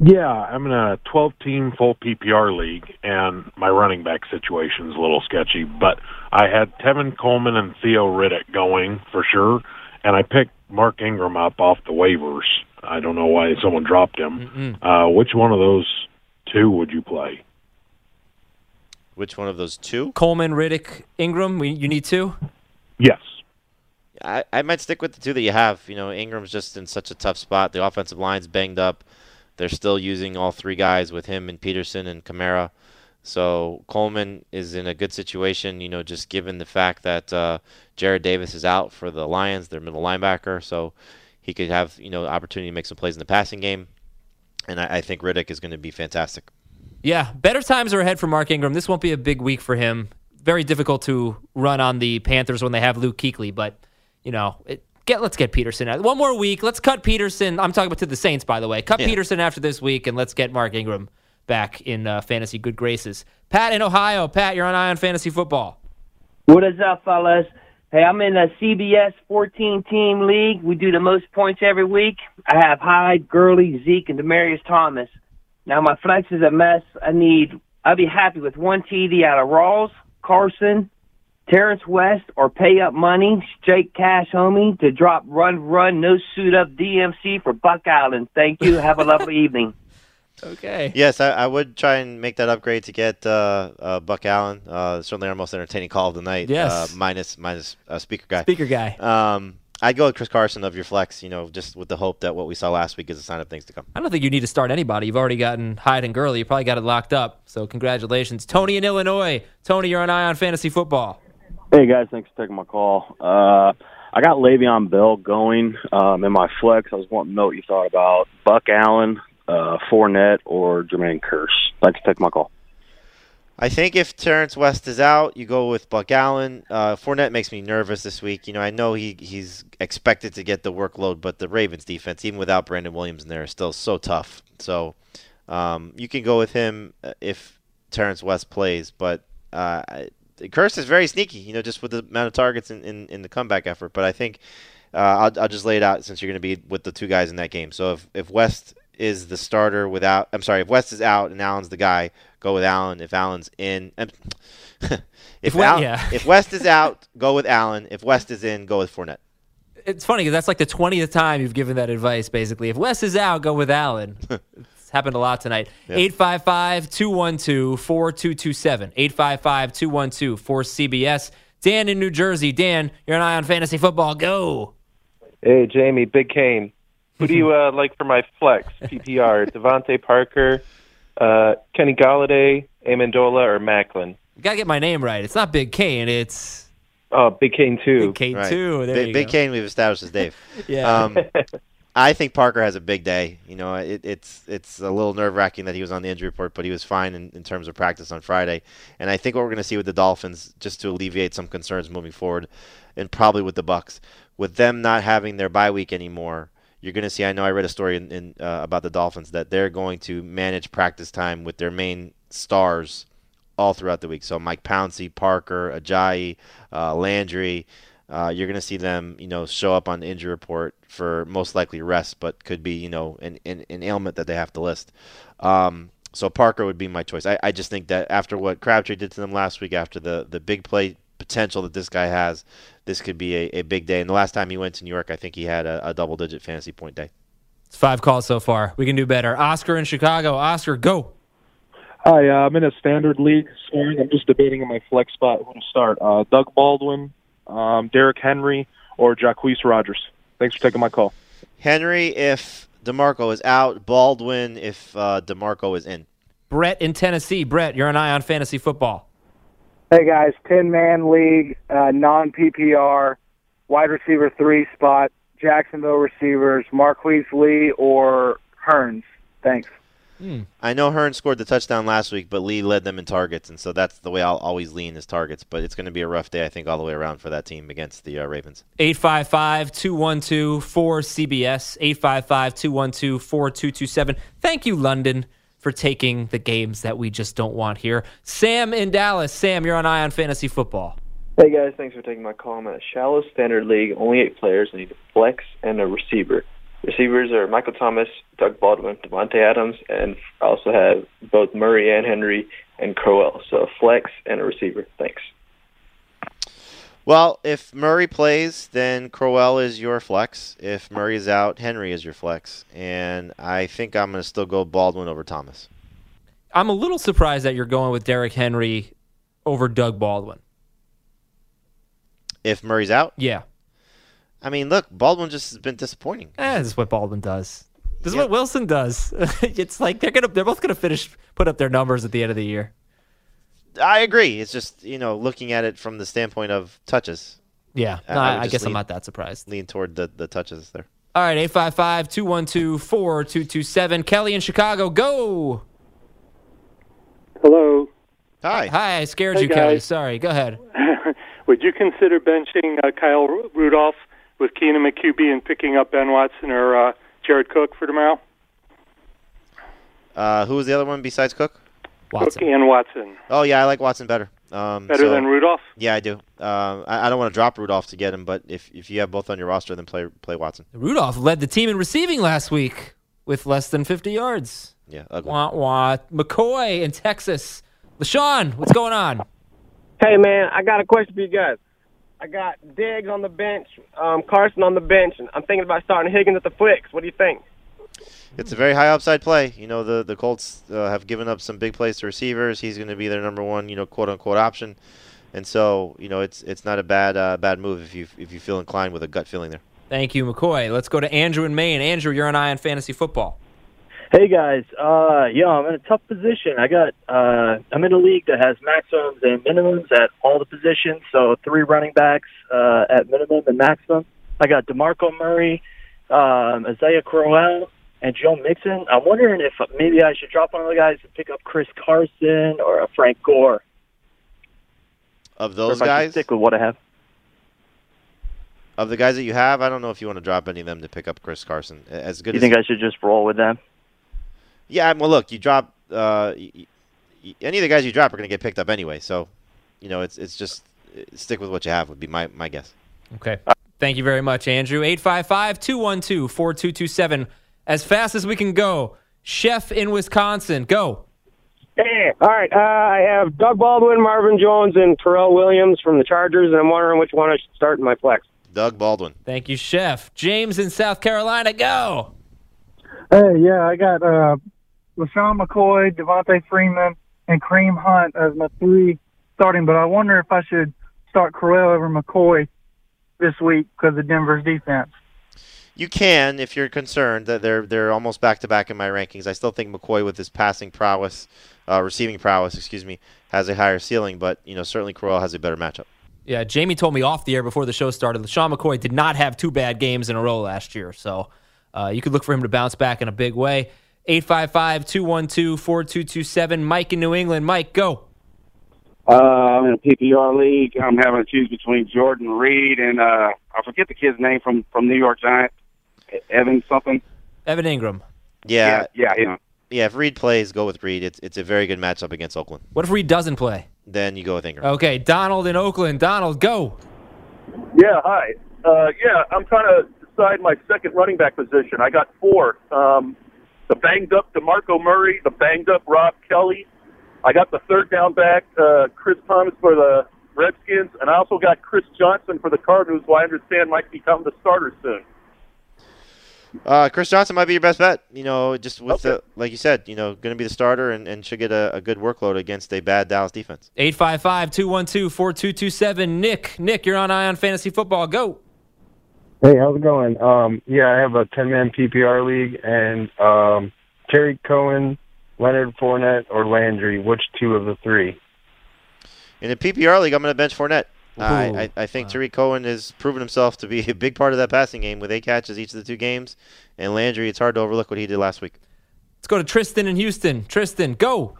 Yeah, I'm in a twelve-team full P P R league, and my running back situation's a little sketchy, but I had Tevin Coleman and Theo Riddick going for sure, and I picked Mark Ingram up off the waivers. I don't know why someone dropped him. Uh, which one of those two would you play? Which one of those two? Coleman, Riddick, Ingram. We, you need two? Yes. I, I might stick with the two that you have. You know, Ingram's just in such a tough spot. The offensive line's banged up. They're still using all three guys with him and Peterson and Kamara. So Coleman is in a good situation, you know, just given the fact that uh, Jared Davis is out for the Lions, their middle linebacker. So he could have, you know, opportunity to make some plays in the passing game. And I, I think Riddick is going to be fantastic. Yeah, better times are ahead for Mark Ingram. This won't be a big week for him. Very difficult to run on the Panthers when they have Luke Kuechly, but, you know, it, Get, let's get Peterson out. One more week. Let's cut Peterson. I'm talking about to the Saints, by the way. Cut yeah. Peterson after this week, and let's get Mark Ingram back in uh, fantasy good graces. Pat in Ohio. Pat, you're on Eye on Fantasy Football. What is up, fellas? Hey, I'm in a C B S fourteen-team league. We do the most points every week. I have Hyde, Gurley, Zeke, and Demaryius Thomas. Now my flex is a mess. I need. I'd be happy with one T D out of Rawls, Carson, Terrance West, or pay up money, straight cash, homie, to drop run, run, no suit up D M C for Buck Island. Thank you. Have a lovely evening. Okay. Yes, I, I would try and make that upgrade to get uh, uh, Buck Allen. Uh, certainly our most entertaining call of the night. Yes. Uh, minus minus uh, speaker guy. Speaker guy. Um, I'd go with Chris Carson of your flex, you know, just with the hope that what we saw last week is a sign of things to come. I don't think you need to start anybody. You've already gotten Hyde and Gurley. You probably got it locked up. So congratulations. Tony in Illinois. Tony, you're on Eye on Fantasy Football. Hey, guys. Thanks for taking my call. Uh, I got Le'Veon Bell going um, in my flex. I was wanting to know what you thought about Buck Allen, uh, Fournette, or Jermaine Kearse. Thanks for taking my call. I think if Terrance West is out, you go with Buck Allen. Uh, Fournette makes me nervous this week. You know, I know he, he's expected to get the workload, but the Ravens defense, even without Brandon Williams in there, is still so tough. So um, you can go with him if Terrance West plays, but uh, – Kearse is very sneaky, you know, just with the amount of targets in, in, in the comeback effort. But I think uh, I'll, I'll just lay it out since you're going to be with the two guys in that game. So if, if West is the starter without – I'm sorry, if West is out and Allen's the guy, go with Allen. If Allen's in um, – if, if, Al- yeah. if West is out, go with Allen. If West is in, go with Fournette. It's funny because that's like the twentieth time you've given that advice, basically. If West is out, go with Allen. Happened a lot tonight. Yep. eight five five, two one two, four two two seven. eight five five, two one two, four C B S. Dan in New Jersey. Dan, you're an Eye on Fantasy Football. Go. Hey, Jamie, Big Kane. Who do you uh, like for my flex P P R? Devontae Parker, uh, Kenny Golladay, Amendola, or Macklin? You got to get my name right. It's not Big Kane. It's... Oh, Big Kane two. Big Kane right. two. There B- you Big go. Kane we've established as Dave. yeah. Um, I think Parker has a big day. You know, it, it's it's a little nerve-wracking that he was on the injury report, but he was fine in, in terms of practice on Friday. And I think what we're going to see with the Dolphins, just to alleviate some concerns moving forward, and probably with the Bucks, with them not having their bye week anymore, you're going to see, I know I read a story in, in, uh, about the Dolphins, that they're going to manage practice time with their main stars all throughout the week. So Mike Pouncey, Parker, Ajayi, uh, Landry. Uh, you're going to see them, you know, show up on the injury report for most likely rest, but could be, you know, an, an, an ailment that they have to list. Um, so Parker would be my choice. I, I just think that after what Crabtree did to them last week, after the, the big play potential that this guy has, this could be a, a big day. And the last time he went to New York, I think he had a, a double-digit fantasy point day. It's five calls so far. We can do better. Oscar in Chicago. Oscar, go. Hi, uh, I'm in a standard league scoring. I'm just debating in my flex spot who to start. Uh, Doug Baldwin, Um, Derrick Henry, or Jacquizz Rodgers. Thanks for taking my call. Henry, if DeMarco is out. Baldwin, if uh, DeMarco is in. Brett in Tennessee. Brett, you're an Eye on Fantasy Football. Hey, guys. ten-man league, uh, non-P P R, wide receiver three spot, Jacksonville receivers, Marquise Lee or Hearns. Thanks. Mm. I know Hearn scored the touchdown last week, but Lee led them in targets, and so that's the way I'll always lean is targets. But it's going to be a rough day, I think, all the way around for that team against the uh, Ravens. eight five five, two one two, four C B S, eight five five, two one two, four two two seven. Thank you, London, for taking the games that we just don't want here. Sam in Dallas. Sam, you're on Eye on Fantasy Football. Hey, guys. Thanks for taking my call. I'm in a shallow standard league. Only eight players. I need a flex and a receiver. Receivers are Michael Thomas, Doug Baldwin, Devontae Adams, and I also have both Murray and Henry and Crowell. So flex and a receiver. Thanks. Well, if Murray plays, then Crowell is your flex. If Murray is out, Henry is your flex. And I think I'm going to still go Baldwin over Thomas. I'm a little surprised that you're going with Derrick Henry over Doug Baldwin. If Murray's out? Yeah. I mean, look, Baldwin just has been disappointing. Eh, this is what Baldwin does. This is yeah. what Wilson does. It's like they're gonna, they're both going to finish, put up their numbers at the end of the year. I agree. It's just, you know, looking at it from the standpoint of touches. Yeah, no, I, I guess lean, I'm not that surprised. Lean toward the, the touches there. All right, eight five five, two one two, four two two seven. Kelly in Chicago, go! Hello. Hi. Hi, I scared hey, you, guys. Kelly. Sorry, go ahead. Would you consider benching uh, Kyle Rudolph with Keenum at Q B and picking up Ben Watson or uh, Jared Cook for tomorrow? Uh, who was the other one besides Cook? Watson. Cook and Watson. Oh, yeah, I like Watson better. Um, better so, than Rudolph? Yeah, I do. Uh, I, I don't want to drop Rudolph to get him, but if if you have both on your roster, then play play Watson. Rudolph led the team in receiving last week with less than fifty yards. Yeah, ugly. Wah, wah. McCoy in Texas. LaShawn, what's going on? Hey, man, I got a question for you guys. I got Diggs on the bench, um, Carson on the bench, and I'm thinking about starting Higgins at the flicks. What do you think? It's a very high upside play. You know, the, the Colts uh, have given up some big plays to receivers. He's going to be their number one, you know, quote-unquote option. And so, you know, it's it's not a bad uh, bad move if you if you feel inclined with a gut feeling there. Thank you, McCoy. Let's go to Andrew in Maine. Andrew, you're an Eye on Fantasy Football. Hey, guys. Uh, yeah, I'm in a tough position. I got, uh, I'm in a league that has maximums and minimums at all the positions, so three running backs uh, at minimum and maximum. I got DeMarco Murray, um, Isaiah Crowell, and Joe Mixon. I'm wondering if maybe I should drop one of the guys and pick up Chris Carson or a Frank Gore. Of those guys? Or if I should stick with what I have. Of the guys that you have, I don't know if you want to drop any of them to pick up Chris Carson. As good. You as think he- I should just roll with them? Yeah, well, look, you drop uh, y- y- any of the guys you drop are going to get picked up anyway. So, you know, it's it's just stick with what you have would be my, my guess. Okay. Thank you very much, Andrew. eight five five, two one two, four two two seven. As fast as we can go, Chef in Wisconsin, go. Hey, all right, uh, I have Doug Baldwin, Marvin Jones, and Terrell Williams from the Chargers, and I'm wondering which one I should start in my flex. Doug Baldwin. Thank you, Chef. James in South Carolina, go. Hey, yeah, I got... Uh... LaShawn McCoy, Devontae Freeman, and Kareem Hunt as my three starting, but I wonder if I should start Crowell over McCoy this week because of Denver's defense. You can if you're concerned that they're they're almost back-to-back in my rankings. I still think McCoy with his passing prowess, uh, receiving prowess, excuse me, has a higher ceiling, but you know certainly Crowell has a better matchup. Yeah, Jamie told me off the air before the show started, LaShawn McCoy did not have two bad games in a row last year, so uh, you could look for him to bounce back in a big way. eight five five, two one two, four two two seven. Mike in New England. Mike, go. Uh, I'm in a P P R league. I'm having to choose between Jordan Reed and, uh, I forget the kid's name from, from New York Giants, Evan something. Evan Ingram. Yeah. Yeah, yeah. Yeah, yeah if Reed plays, go with Reed. It's, it's a very good matchup against Oakland. What if Reed doesn't play? Then you go with Ingram. Okay, Donald in Oakland. Donald, go. Yeah, hi. Uh, yeah, I'm trying to decide my second running back position. I got four. Um... The banged-up DeMarco Murray, the banged-up Rob Kelly. I got the third-down back, uh, Chris Thomas for the Redskins, and I also got Chris Johnson for the Cardinals, who I understand might become the starter soon. Uh, Chris Johnson might be your best bet. You know, just with okay. the, like you said, you know, going to be the starter and, and should get a, a good workload against a bad Dallas defense. eight five five, two one two, four two two seven. Nick, Nick, you're on Eye on Fantasy Football. Go. Hey, how's it going? Um, yeah, I have a ten-man P P R league, and um, Terry Cohen, Leonard Fournette, or Landry. Which two of the three? In the P P R league, I'm going to bench Fournette. Ooh, I, I, I think wow. Tariq Cohen has proven himself to be a big part of that passing game with eight catches each of the two games, and Landry, it's hard to overlook what he did last week. go to Tristan in Houston. Tristan, go.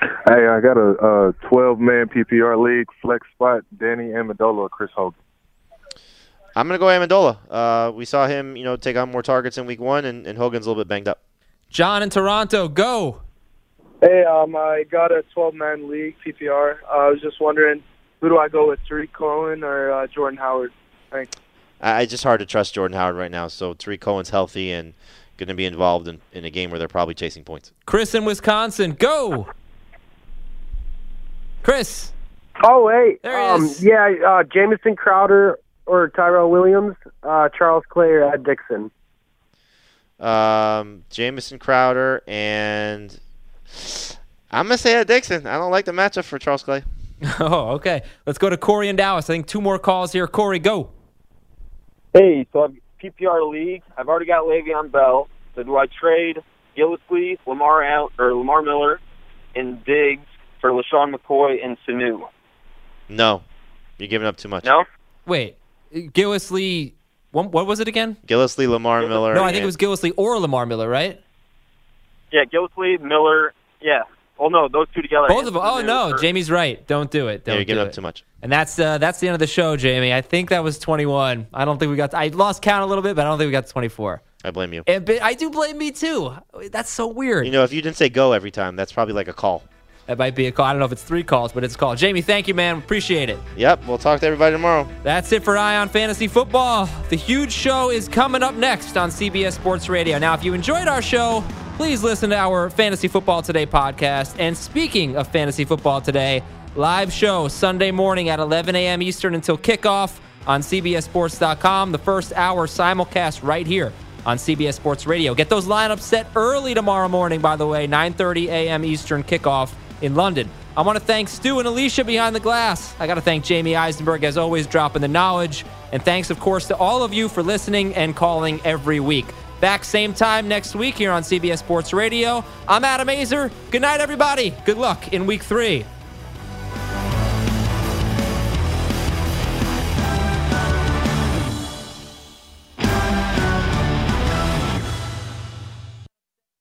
Hey, I got a twelve-man P P R league flex spot, Danny Amendola or Chris Hogan. I'm going to go Amendola. Uh, we saw him, you know, take on more targets in week one, and, and Hogan's a little bit banged up. John in Toronto, go. Hey, um, I got a twelve-man league P P R. Uh, I was just wondering, who do I go with, Tariq Cohen or uh, Jordan Howard? Thanks. I, it's just hard to trust Jordan Howard right now, so Tariq Cohen's healthy and going to be involved in, in a game where they're probably chasing points. Chris in Wisconsin, go. Chris. Oh, wait. There he um, is. Yeah, uh, Jamison Crowder or Tyrell Williams, uh, Charles Clay or Ed Dixon. Um, Jamison Crowder, and I'm going to say Ed Dixon. I don't like the matchup for Charles Clay. Oh, okay. Let's go to Corey in Dallas. I think two more calls here. Corey, go. Hey, so I've P P R league. I've already got Le'Veon Bell. So do I trade Gillislee, Lamar out or Lamar Miller, and Diggs for LaShawn McCoy and Sanu? No, you're giving up too much. No. Wait, Gillislee. What, what was it again? Gillislee, Lamar Gillislee. Miller. No, I think it was Gillislee or Lamar Miller, right? Yeah, Gillislee, Miller. Yeah. Oh, no, those two together. Both of them. Oh, no, or... Jamie's right. Don't do it. Don't yeah, you're giving do up it. too much. And that's uh, that's the end of the show, Jamie. I think that was twenty-one. I don't think we got – I lost count a little bit, but I don't think we got to twenty-four. I blame you. And, I do blame me too. That's so weird. You know, if you didn't say go every time, that's probably like a call. That might be a call. I don't know if it's three calls, but it's a call. Jamie, thank you, man. Appreciate it. Yep, we'll talk to everybody tomorrow. That's it for Eye on Fantasy Football. The huge show is coming up next on C B S Sports Radio. Now, if you enjoyed our show – please listen to our Fantasy Football Today podcast. And speaking of Fantasy Football Today, live show Sunday morning at eleven a.m. Eastern until kickoff on C B S Sports dot com. The first hour simulcast right here on C B S Sports Radio. Get those lineups set early tomorrow morning, by the way, nine thirty a.m. Eastern kickoff in London. I want to thank Stu and Alicia behind the glass. I got to thank Jamie Eisenberg, as always, dropping the knowledge. And thanks, of course, to all of you for listening and calling every week. Back same time next week here on C B S Sports Radio. I'm Adam Aizer. Good night, everybody. Good luck in week three.